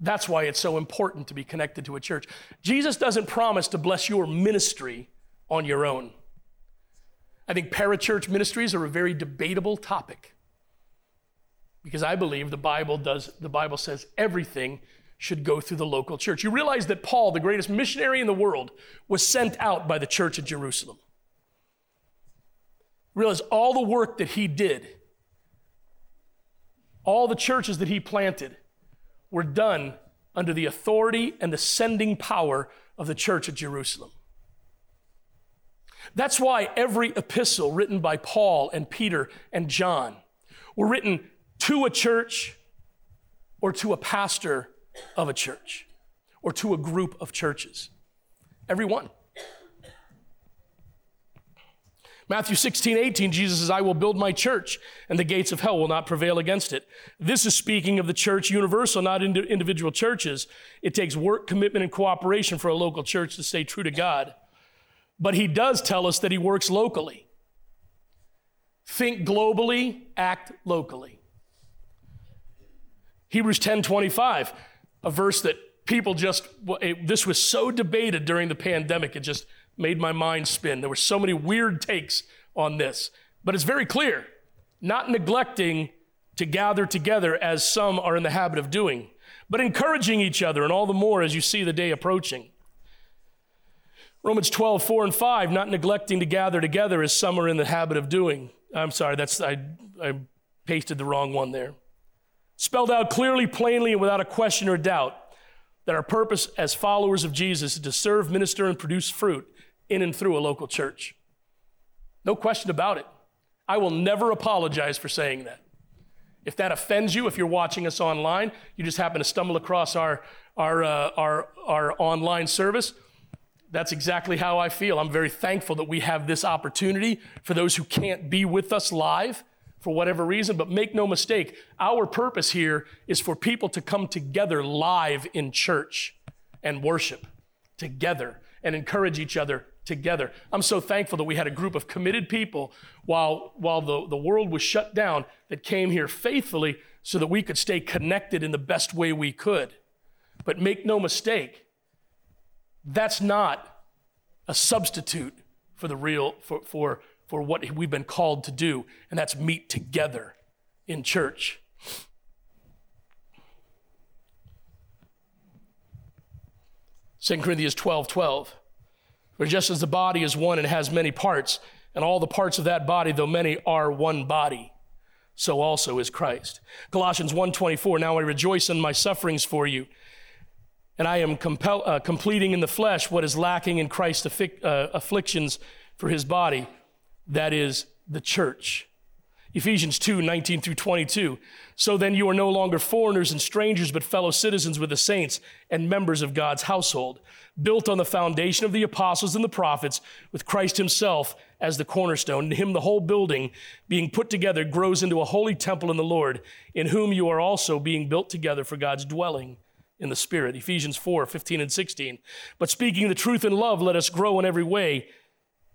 That's why it's so important to be connected to a church. Jesus doesn't promise to bless your ministry on your own. I think parachurch ministries are a very debatable topic, because I believe the Bible does, the Bible says everything should go through the local church. You realize that Paul, the greatest missionary in the world, was sent out by the church at Jerusalem. Realize all the work that he did, all the churches that he planted were done under the authority and the sending power of the church at Jerusalem. That's why every epistle written by Paul and Peter and John were written to a church or to a pastor of a church or to a group of churches. Every one. Matthew sixteen, eighteen, Jesus says, I will build my church and the gates of hell will not prevail against it. This is speaking of the church universal, not ind- individual churches. It takes work, commitment, and cooperation for a local church to stay true to God. But he does tell us that he works locally. Think globally, act locally. Hebrews ten, twenty-five, a verse that people just, it, this was so debated during the pandemic, it just made my mind spin. There were so many weird takes on this. But it's very clear, not neglecting to gather together as some are in the habit of doing, but encouraging each other, and all the more as you see the day approaching. Romans twelve, four and five, not neglecting to gather together as some are in the habit of doing. I'm sorry, that's I, I pasted the wrong one there. Spelled out clearly, plainly, and without a question or doubt that our purpose as followers of Jesus is to serve, minister, and produce fruit in and through a local church. No question about it. I will never apologize for saying that. If that offends you, if you're watching us online, you just happen to stumble across our, our, uh, our, our online service, that's exactly how I feel. I'm very thankful that we have this opportunity for those who can't be with us live for whatever reason, but make no mistake, our purpose here is for people to come together live in church and worship together and encourage each other together. I'm so thankful that we had a group of committed people while, while the, the world was shut down that came here faithfully so that we could stay connected in the best way we could. But make no mistake, that's not a substitute for the real, for, for for what we've been called to do, and that's meet together in church. Second Corinthians twelve, twelve. For just as the body is one and has many parts, and all the parts of that body, though many, are one body, so also is Christ. Colossians one, twenty-four. Now I rejoice in my sufferings for you, and I am compel- uh, completing in the flesh what is lacking in Christ's affi- uh, afflictions for his body, that is the church. Ephesians two, nineteen through twenty-two. So then you are no longer foreigners and strangers, but fellow citizens with the saints and members of God's household, built on the foundation of the apostles and the prophets, with Christ himself as the cornerstone. In him the whole building, being put together, grows into a holy temple in the Lord, in whom you are also being built together for God's dwelling in the Spirit. Ephesians four, fifteen and sixteen. But speaking the truth in love, let us grow in every way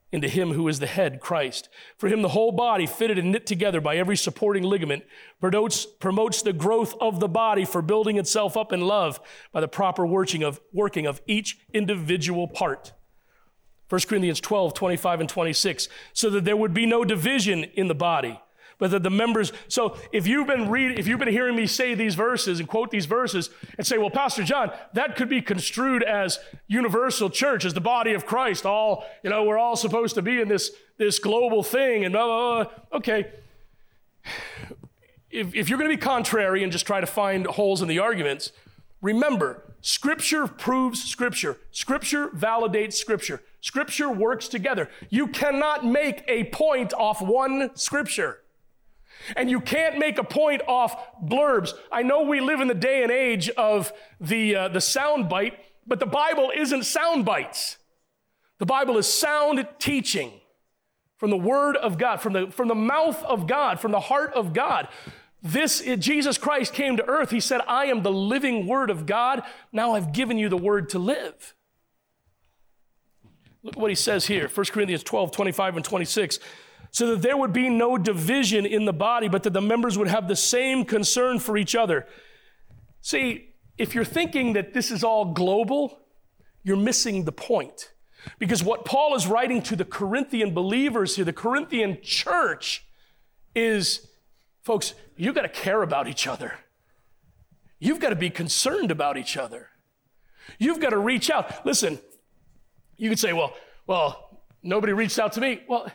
into him who is the head, Christ. For him the whole body, fitted and knit together by every supporting ligament, promotes, promotes the growth of the body for building itself up in love by the proper working of, working of each individual part. First Corinthians twelve, twenty-five and twenty-six, so that there would be no division in the body, but that the members, so if you've been read, if you've been hearing me say these verses and quote these verses and say, well, Pastor John, that could be construed as universal church, as the body of Christ, all, you know, we're all supposed to be in this, this global thing and blah, blah, blah. Okay. If, if you're going to be contrary and just try to find holes in the arguments, remember, Scripture proves Scripture. Scripture validates Scripture. Scripture works together. You cannot make a point off one Scripture. And you can't make a point off blurbs. I know we live in the day and age of the uh, the soundbite, but the Bible isn't soundbites. The Bible is sound teaching from the Word of God, from the from the mouth of God, from the heart of God. This is, Jesus Christ came to earth. He said, "I am the living Word of God. Now I've given you the Word to live." Look at what he says here, First Corinthians twelve, twenty-five and twenty-six. So that there would be no division in the body, but that the members would have the same concern for each other. See, if you're thinking that this is all global, you're missing the point. Because what Paul is writing to the Corinthian believers here, the Corinthian church, is, folks, you've got to care about each other. You've got to be concerned about each other. You've got to reach out. Listen, you could say, well, well, nobody reached out to me. Well,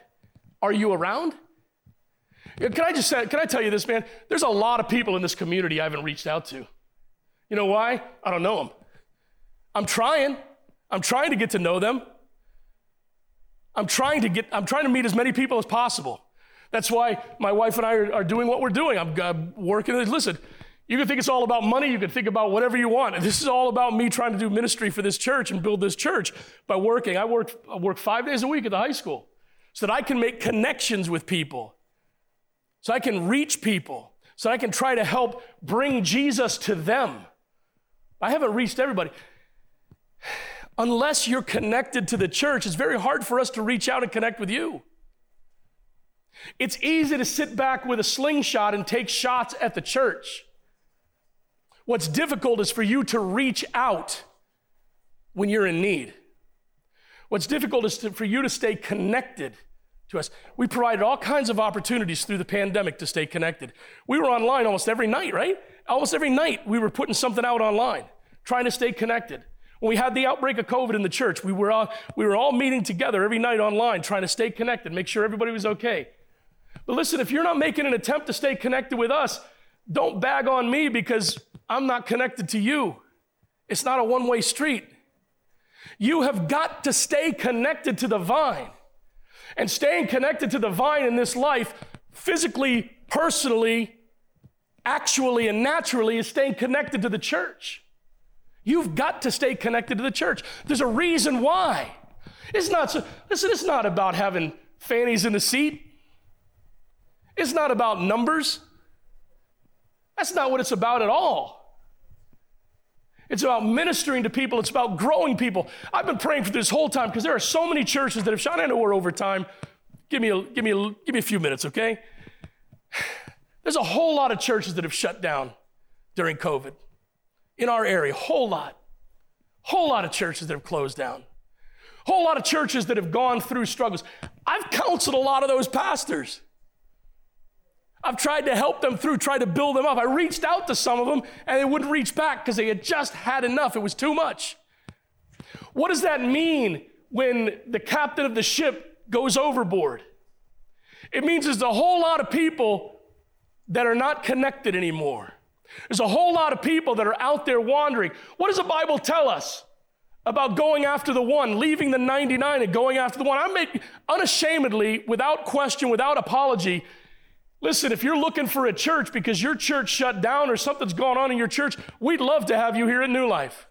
are you around? Can I just say, can I tell you this, man? There's a lot of people in this community I haven't reached out to. You know why? I don't know them. I'm trying. I'm trying to get to know them. I'm trying to get, I'm trying to meet as many people as possible. That's why my wife and I are, are doing what we're doing. I'm, I'm working. Listen, you can think it's all about money. You can think about whatever you want. This is all about me trying to do ministry for this church and build this church by working. I work, I work five days a week at the high school so that I can make connections with people, so I can reach people, so I can try to help bring Jesus to them. I haven't reached everybody. Unless you're connected to the church, it's very hard for us to reach out and connect with you. It's easy to sit back with a slingshot and take shots at the church. What's difficult is for you to reach out when you're in need. What's difficult is to, for you to stay connected to us. We provided all kinds of opportunities through the pandemic to stay connected. We were online almost every night, right? Almost every night we were putting something out online, trying to stay connected. When we had the outbreak of COVID in the church, we were all, we were all meeting together every night online, trying to stay connected, make sure everybody was okay. But listen, if you're not making an attempt to stay connected with us, don't bag on me because I'm not connected to you. It's not a one-way street. You have got to stay connected to the vine. And staying connected to the vine in this life, physically, personally, actually, and naturally, is staying connected to the church. You've got to stay connected to the church. There's a reason why. It's not so, listen, it's not about having fannies in the seat. It's not about numbers. That's not what it's about at all. It's about ministering to people. It's about growing people. I've been praying for this whole time because there are so many churches that if Sean and I were over time, give me a, give me a, give me a few minutes, okay? There's a whole lot of churches that have shut down during COVID in our area, whole lot. Whole lot of churches that have closed down. Whole lot of churches that have gone through struggles. I've counseled a lot of those pastors. I've tried to help them through, tried to build them up. I reached out to some of them, and they wouldn't reach back because they had just had enough. It was too much. What does that mean when the captain of the ship goes overboard? It means there's a whole lot of people that are not connected anymore. There's a whole lot of people that are out there wandering. What does the Bible tell us about going after the one, leaving the ninety-nine and going after the one? I make unashamedly, without question, without apology, listen, if you're looking for a church because your church shut down or something's going on in your church, we'd love to have you here at New Life.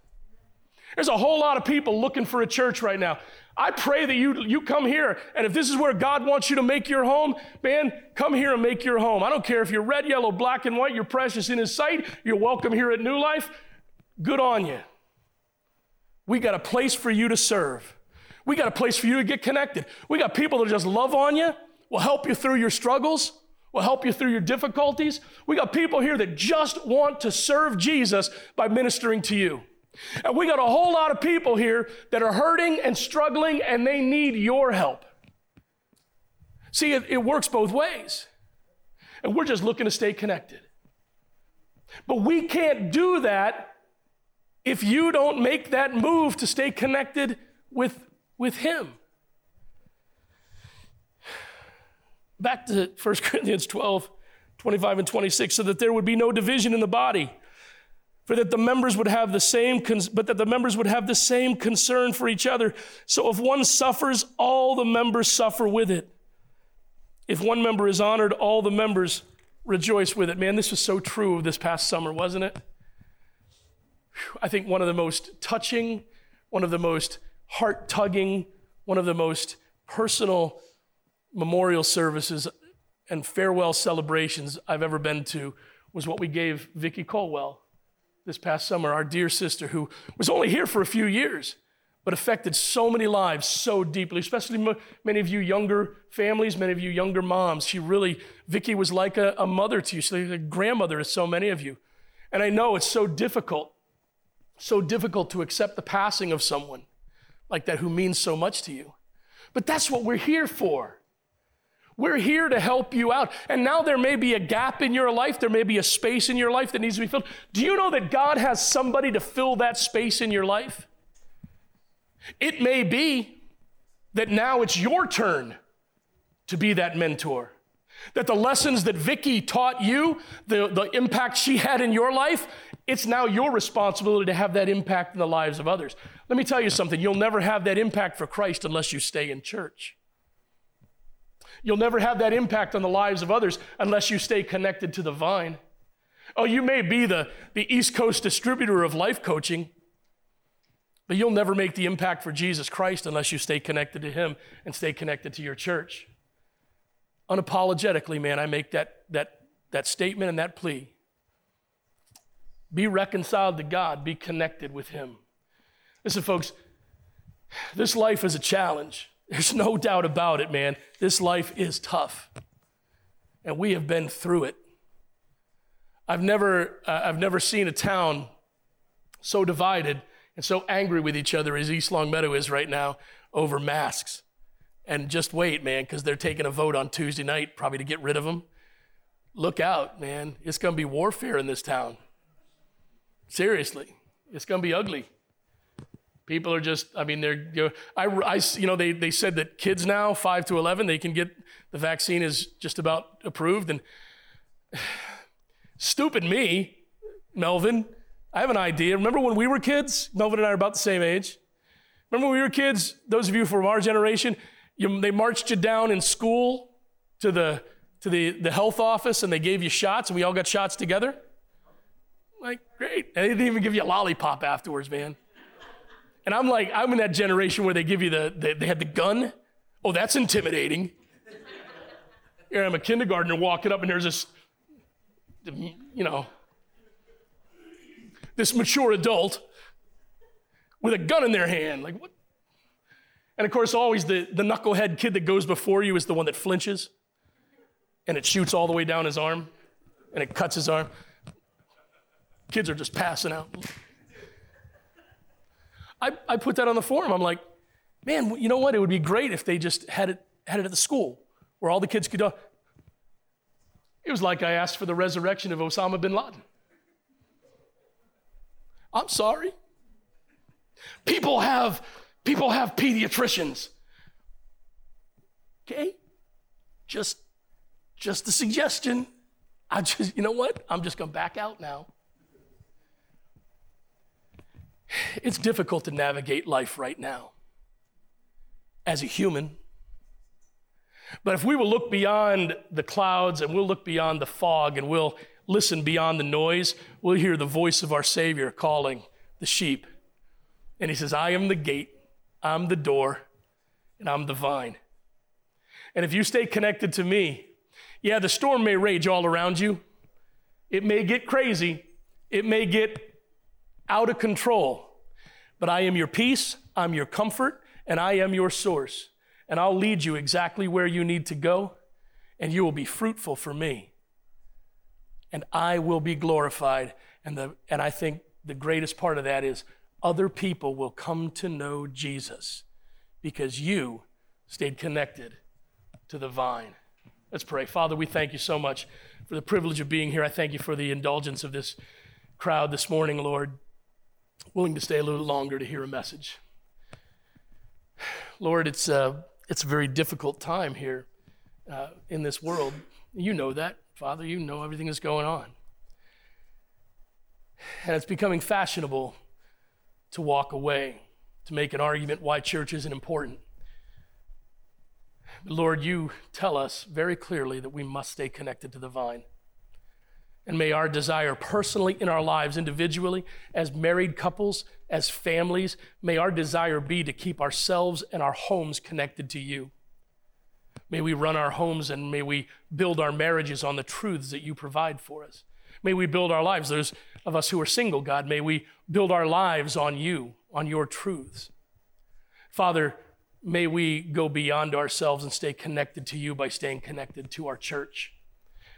There's a whole lot of people looking for a church right now. I pray that you, you come here, and if this is where God wants you to make your home, man, come here and make your home. I don't care if you're red, yellow, black, and white, you're precious in His sight, you're welcome here at New Life, good on you. We got a place for you to serve. We got a place for you to get connected. We got people that just love on you, will help you through your struggles, will help you through your difficulties. We got people here that just want to serve Jesus by ministering to you. And we got a whole lot of people here that are hurting and struggling, and they need your help. See, it, it works both ways. And we're just looking to stay connected. But we can't do that if you don't make that move to stay connected with, with Him. Back to First Corinthians twelve, twenty-five and twenty-six, so that there would be no division in the body, for that the members would have the same, cons- but that the members would have the same concern for each other. So if one suffers, all the members suffer with it. If one member is honored, all the members rejoice with it. Man, this was so true of this past summer, wasn't it? I think one of the most touching, one of the most heart-tugging, one of the most personal memorial services and farewell celebrations I've ever been to was what we gave Vicki Colwell this past summer, our dear sister who was only here for a few years, but affected so many lives so deeply, especially m- many of you younger families, many of you younger moms. She really, Vicki was like a, a mother to you. She's like a grandmother to so many of you. And I know it's so difficult, so difficult to accept the passing of someone. like that who means so much to you. But that's what we're here for. We're here to help you out. And now there may be a gap in your life. There may be a space in your life that needs to be filled. Do you know that God has somebody to fill that space in your life? It may be that now it's your turn to be that mentor. That the lessons that Vicki taught you, the, the impact she had in your life, it's now your responsibility to have that impact in the lives of others. Let me tell you something. You'll never have that impact for Christ unless you stay in church. You'll never have that impact on the lives of others unless you stay connected to the vine. Oh, you may be the, the East Coast distributor of life coaching, but you'll never make the impact for Jesus Christ unless you stay connected to him and stay connected to your church. Unapologetically, man, I make that, that, that statement and that plea. Be reconciled to God. Be connected with him. Listen, folks, this life is a challenge. There's no doubt about it, man. This life is tough, and we have been through it. I've never, uh, I've never seen a town so divided and so angry with each other as East Long Meadow is right now over masks. And just wait, man, because they're taking a vote on Tuesday night probably to get rid of them. Look out, man. It's going to be warfare in this town. Seriously. It's going to be ugly. People are just, I mean, they're, you know, I, I, you know they, they said that kids now, five to eleven, they can get, the vaccine is just about approved. And stupid me, Melvin, I have an idea. Remember when we were kids? Melvin and I are about the same age. Remember when we were kids, those of you from our generation, You, they marched you down in school to the to the, the health office, and they gave you shots, and we all got shots together. Like, great. And they didn't even give you a lollipop afterwards, man. And I'm like, I'm in that generation where they give you the, the they had the gun. Oh, that's intimidating. Here I'm a kindergartner walking up, and there's this, you know, this mature adult with a gun in their hand. Like, what? And of course, always the, the knucklehead kid that goes before you is the one that flinches, and it shoots all the way down his arm, and it cuts his arm. Kids are just passing out. I, I put that on the forum. I'm like, man, you know what? It would be great if they just had it had it at the school where all the kids could. Uh, it was like I asked for the resurrection of Osama bin Laden. I'm sorry. People have... People have pediatricians. Okay? Just, just a suggestion. I just, you know what? I'm just gonna back out now. It's difficult to navigate life right now as a human. But if we will look beyond the clouds and we'll look beyond the fog and we'll listen beyond the noise, we'll hear the voice of our Savior calling the sheep. And he says, I am the gate. I'm the door, and I'm the vine. And if you stay connected to me, yeah, the storm may rage all around you. It may get crazy. It may get out of control. But I am your peace, I'm your comfort, and I am your source. And I'll lead you exactly where you need to go, and you will be fruitful for me. And I will be glorified. And the and I think the greatest part of that is other people will come to know Jesus because you stayed connected to the vine. Let's pray. Father, we thank you so much for the privilege of being here. I thank you for the indulgence of this crowd this morning, Lord, willing to stay a little longer to hear a message. Lord, it's a, it's a very difficult time here uh, in this world. You know that, Father. You know everything that's going on. And it's becoming fashionable to walk away, to make an argument why church isn't important. But Lord, you tell us very clearly that we must stay connected to the vine. And may our desire personally in our lives, individually, as married couples, as families, may our desire be to keep ourselves and our homes connected to you. May we run our homes and may we build our marriages on the truths that you provide for us. May we build our lives, those of us who are single, God, may we build our lives on you, on your truths. Father, may we go beyond ourselves and stay connected to you by staying connected to our church.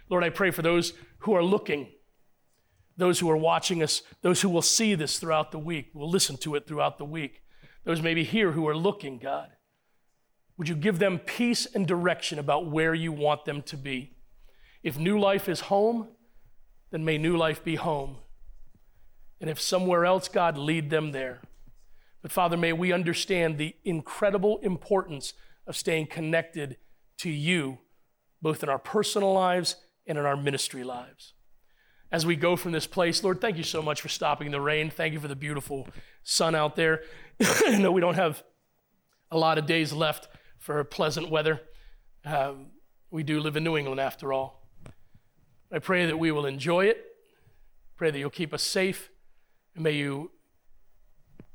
Lord, I pray for those who are looking, those who are watching us, those who will see this throughout the week, will listen to it throughout the week, those maybe here who are looking, God, would you give them peace and direction about where you want them to be? If New Life is home, then may New Life be home. And if somewhere else, God, lead them there. But Father, may we understand the incredible importance of staying connected to you, both in our personal lives and in our ministry lives. As we go from this place, Lord, thank you so much for stopping the rain. Thank you for the beautiful sun out there. I know we don't have a lot of days left for pleasant weather. Um, we do live in New England, after all. I pray that we will enjoy it. Pray that you'll keep us safe. And may you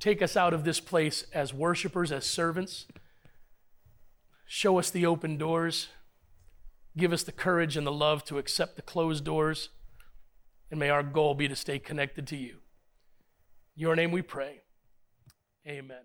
take us out of this place as worshipers, as servants. Show us the open doors. Give us the courage and the love to accept the closed doors. And may our goal be to stay connected to you. In your name we pray. Amen.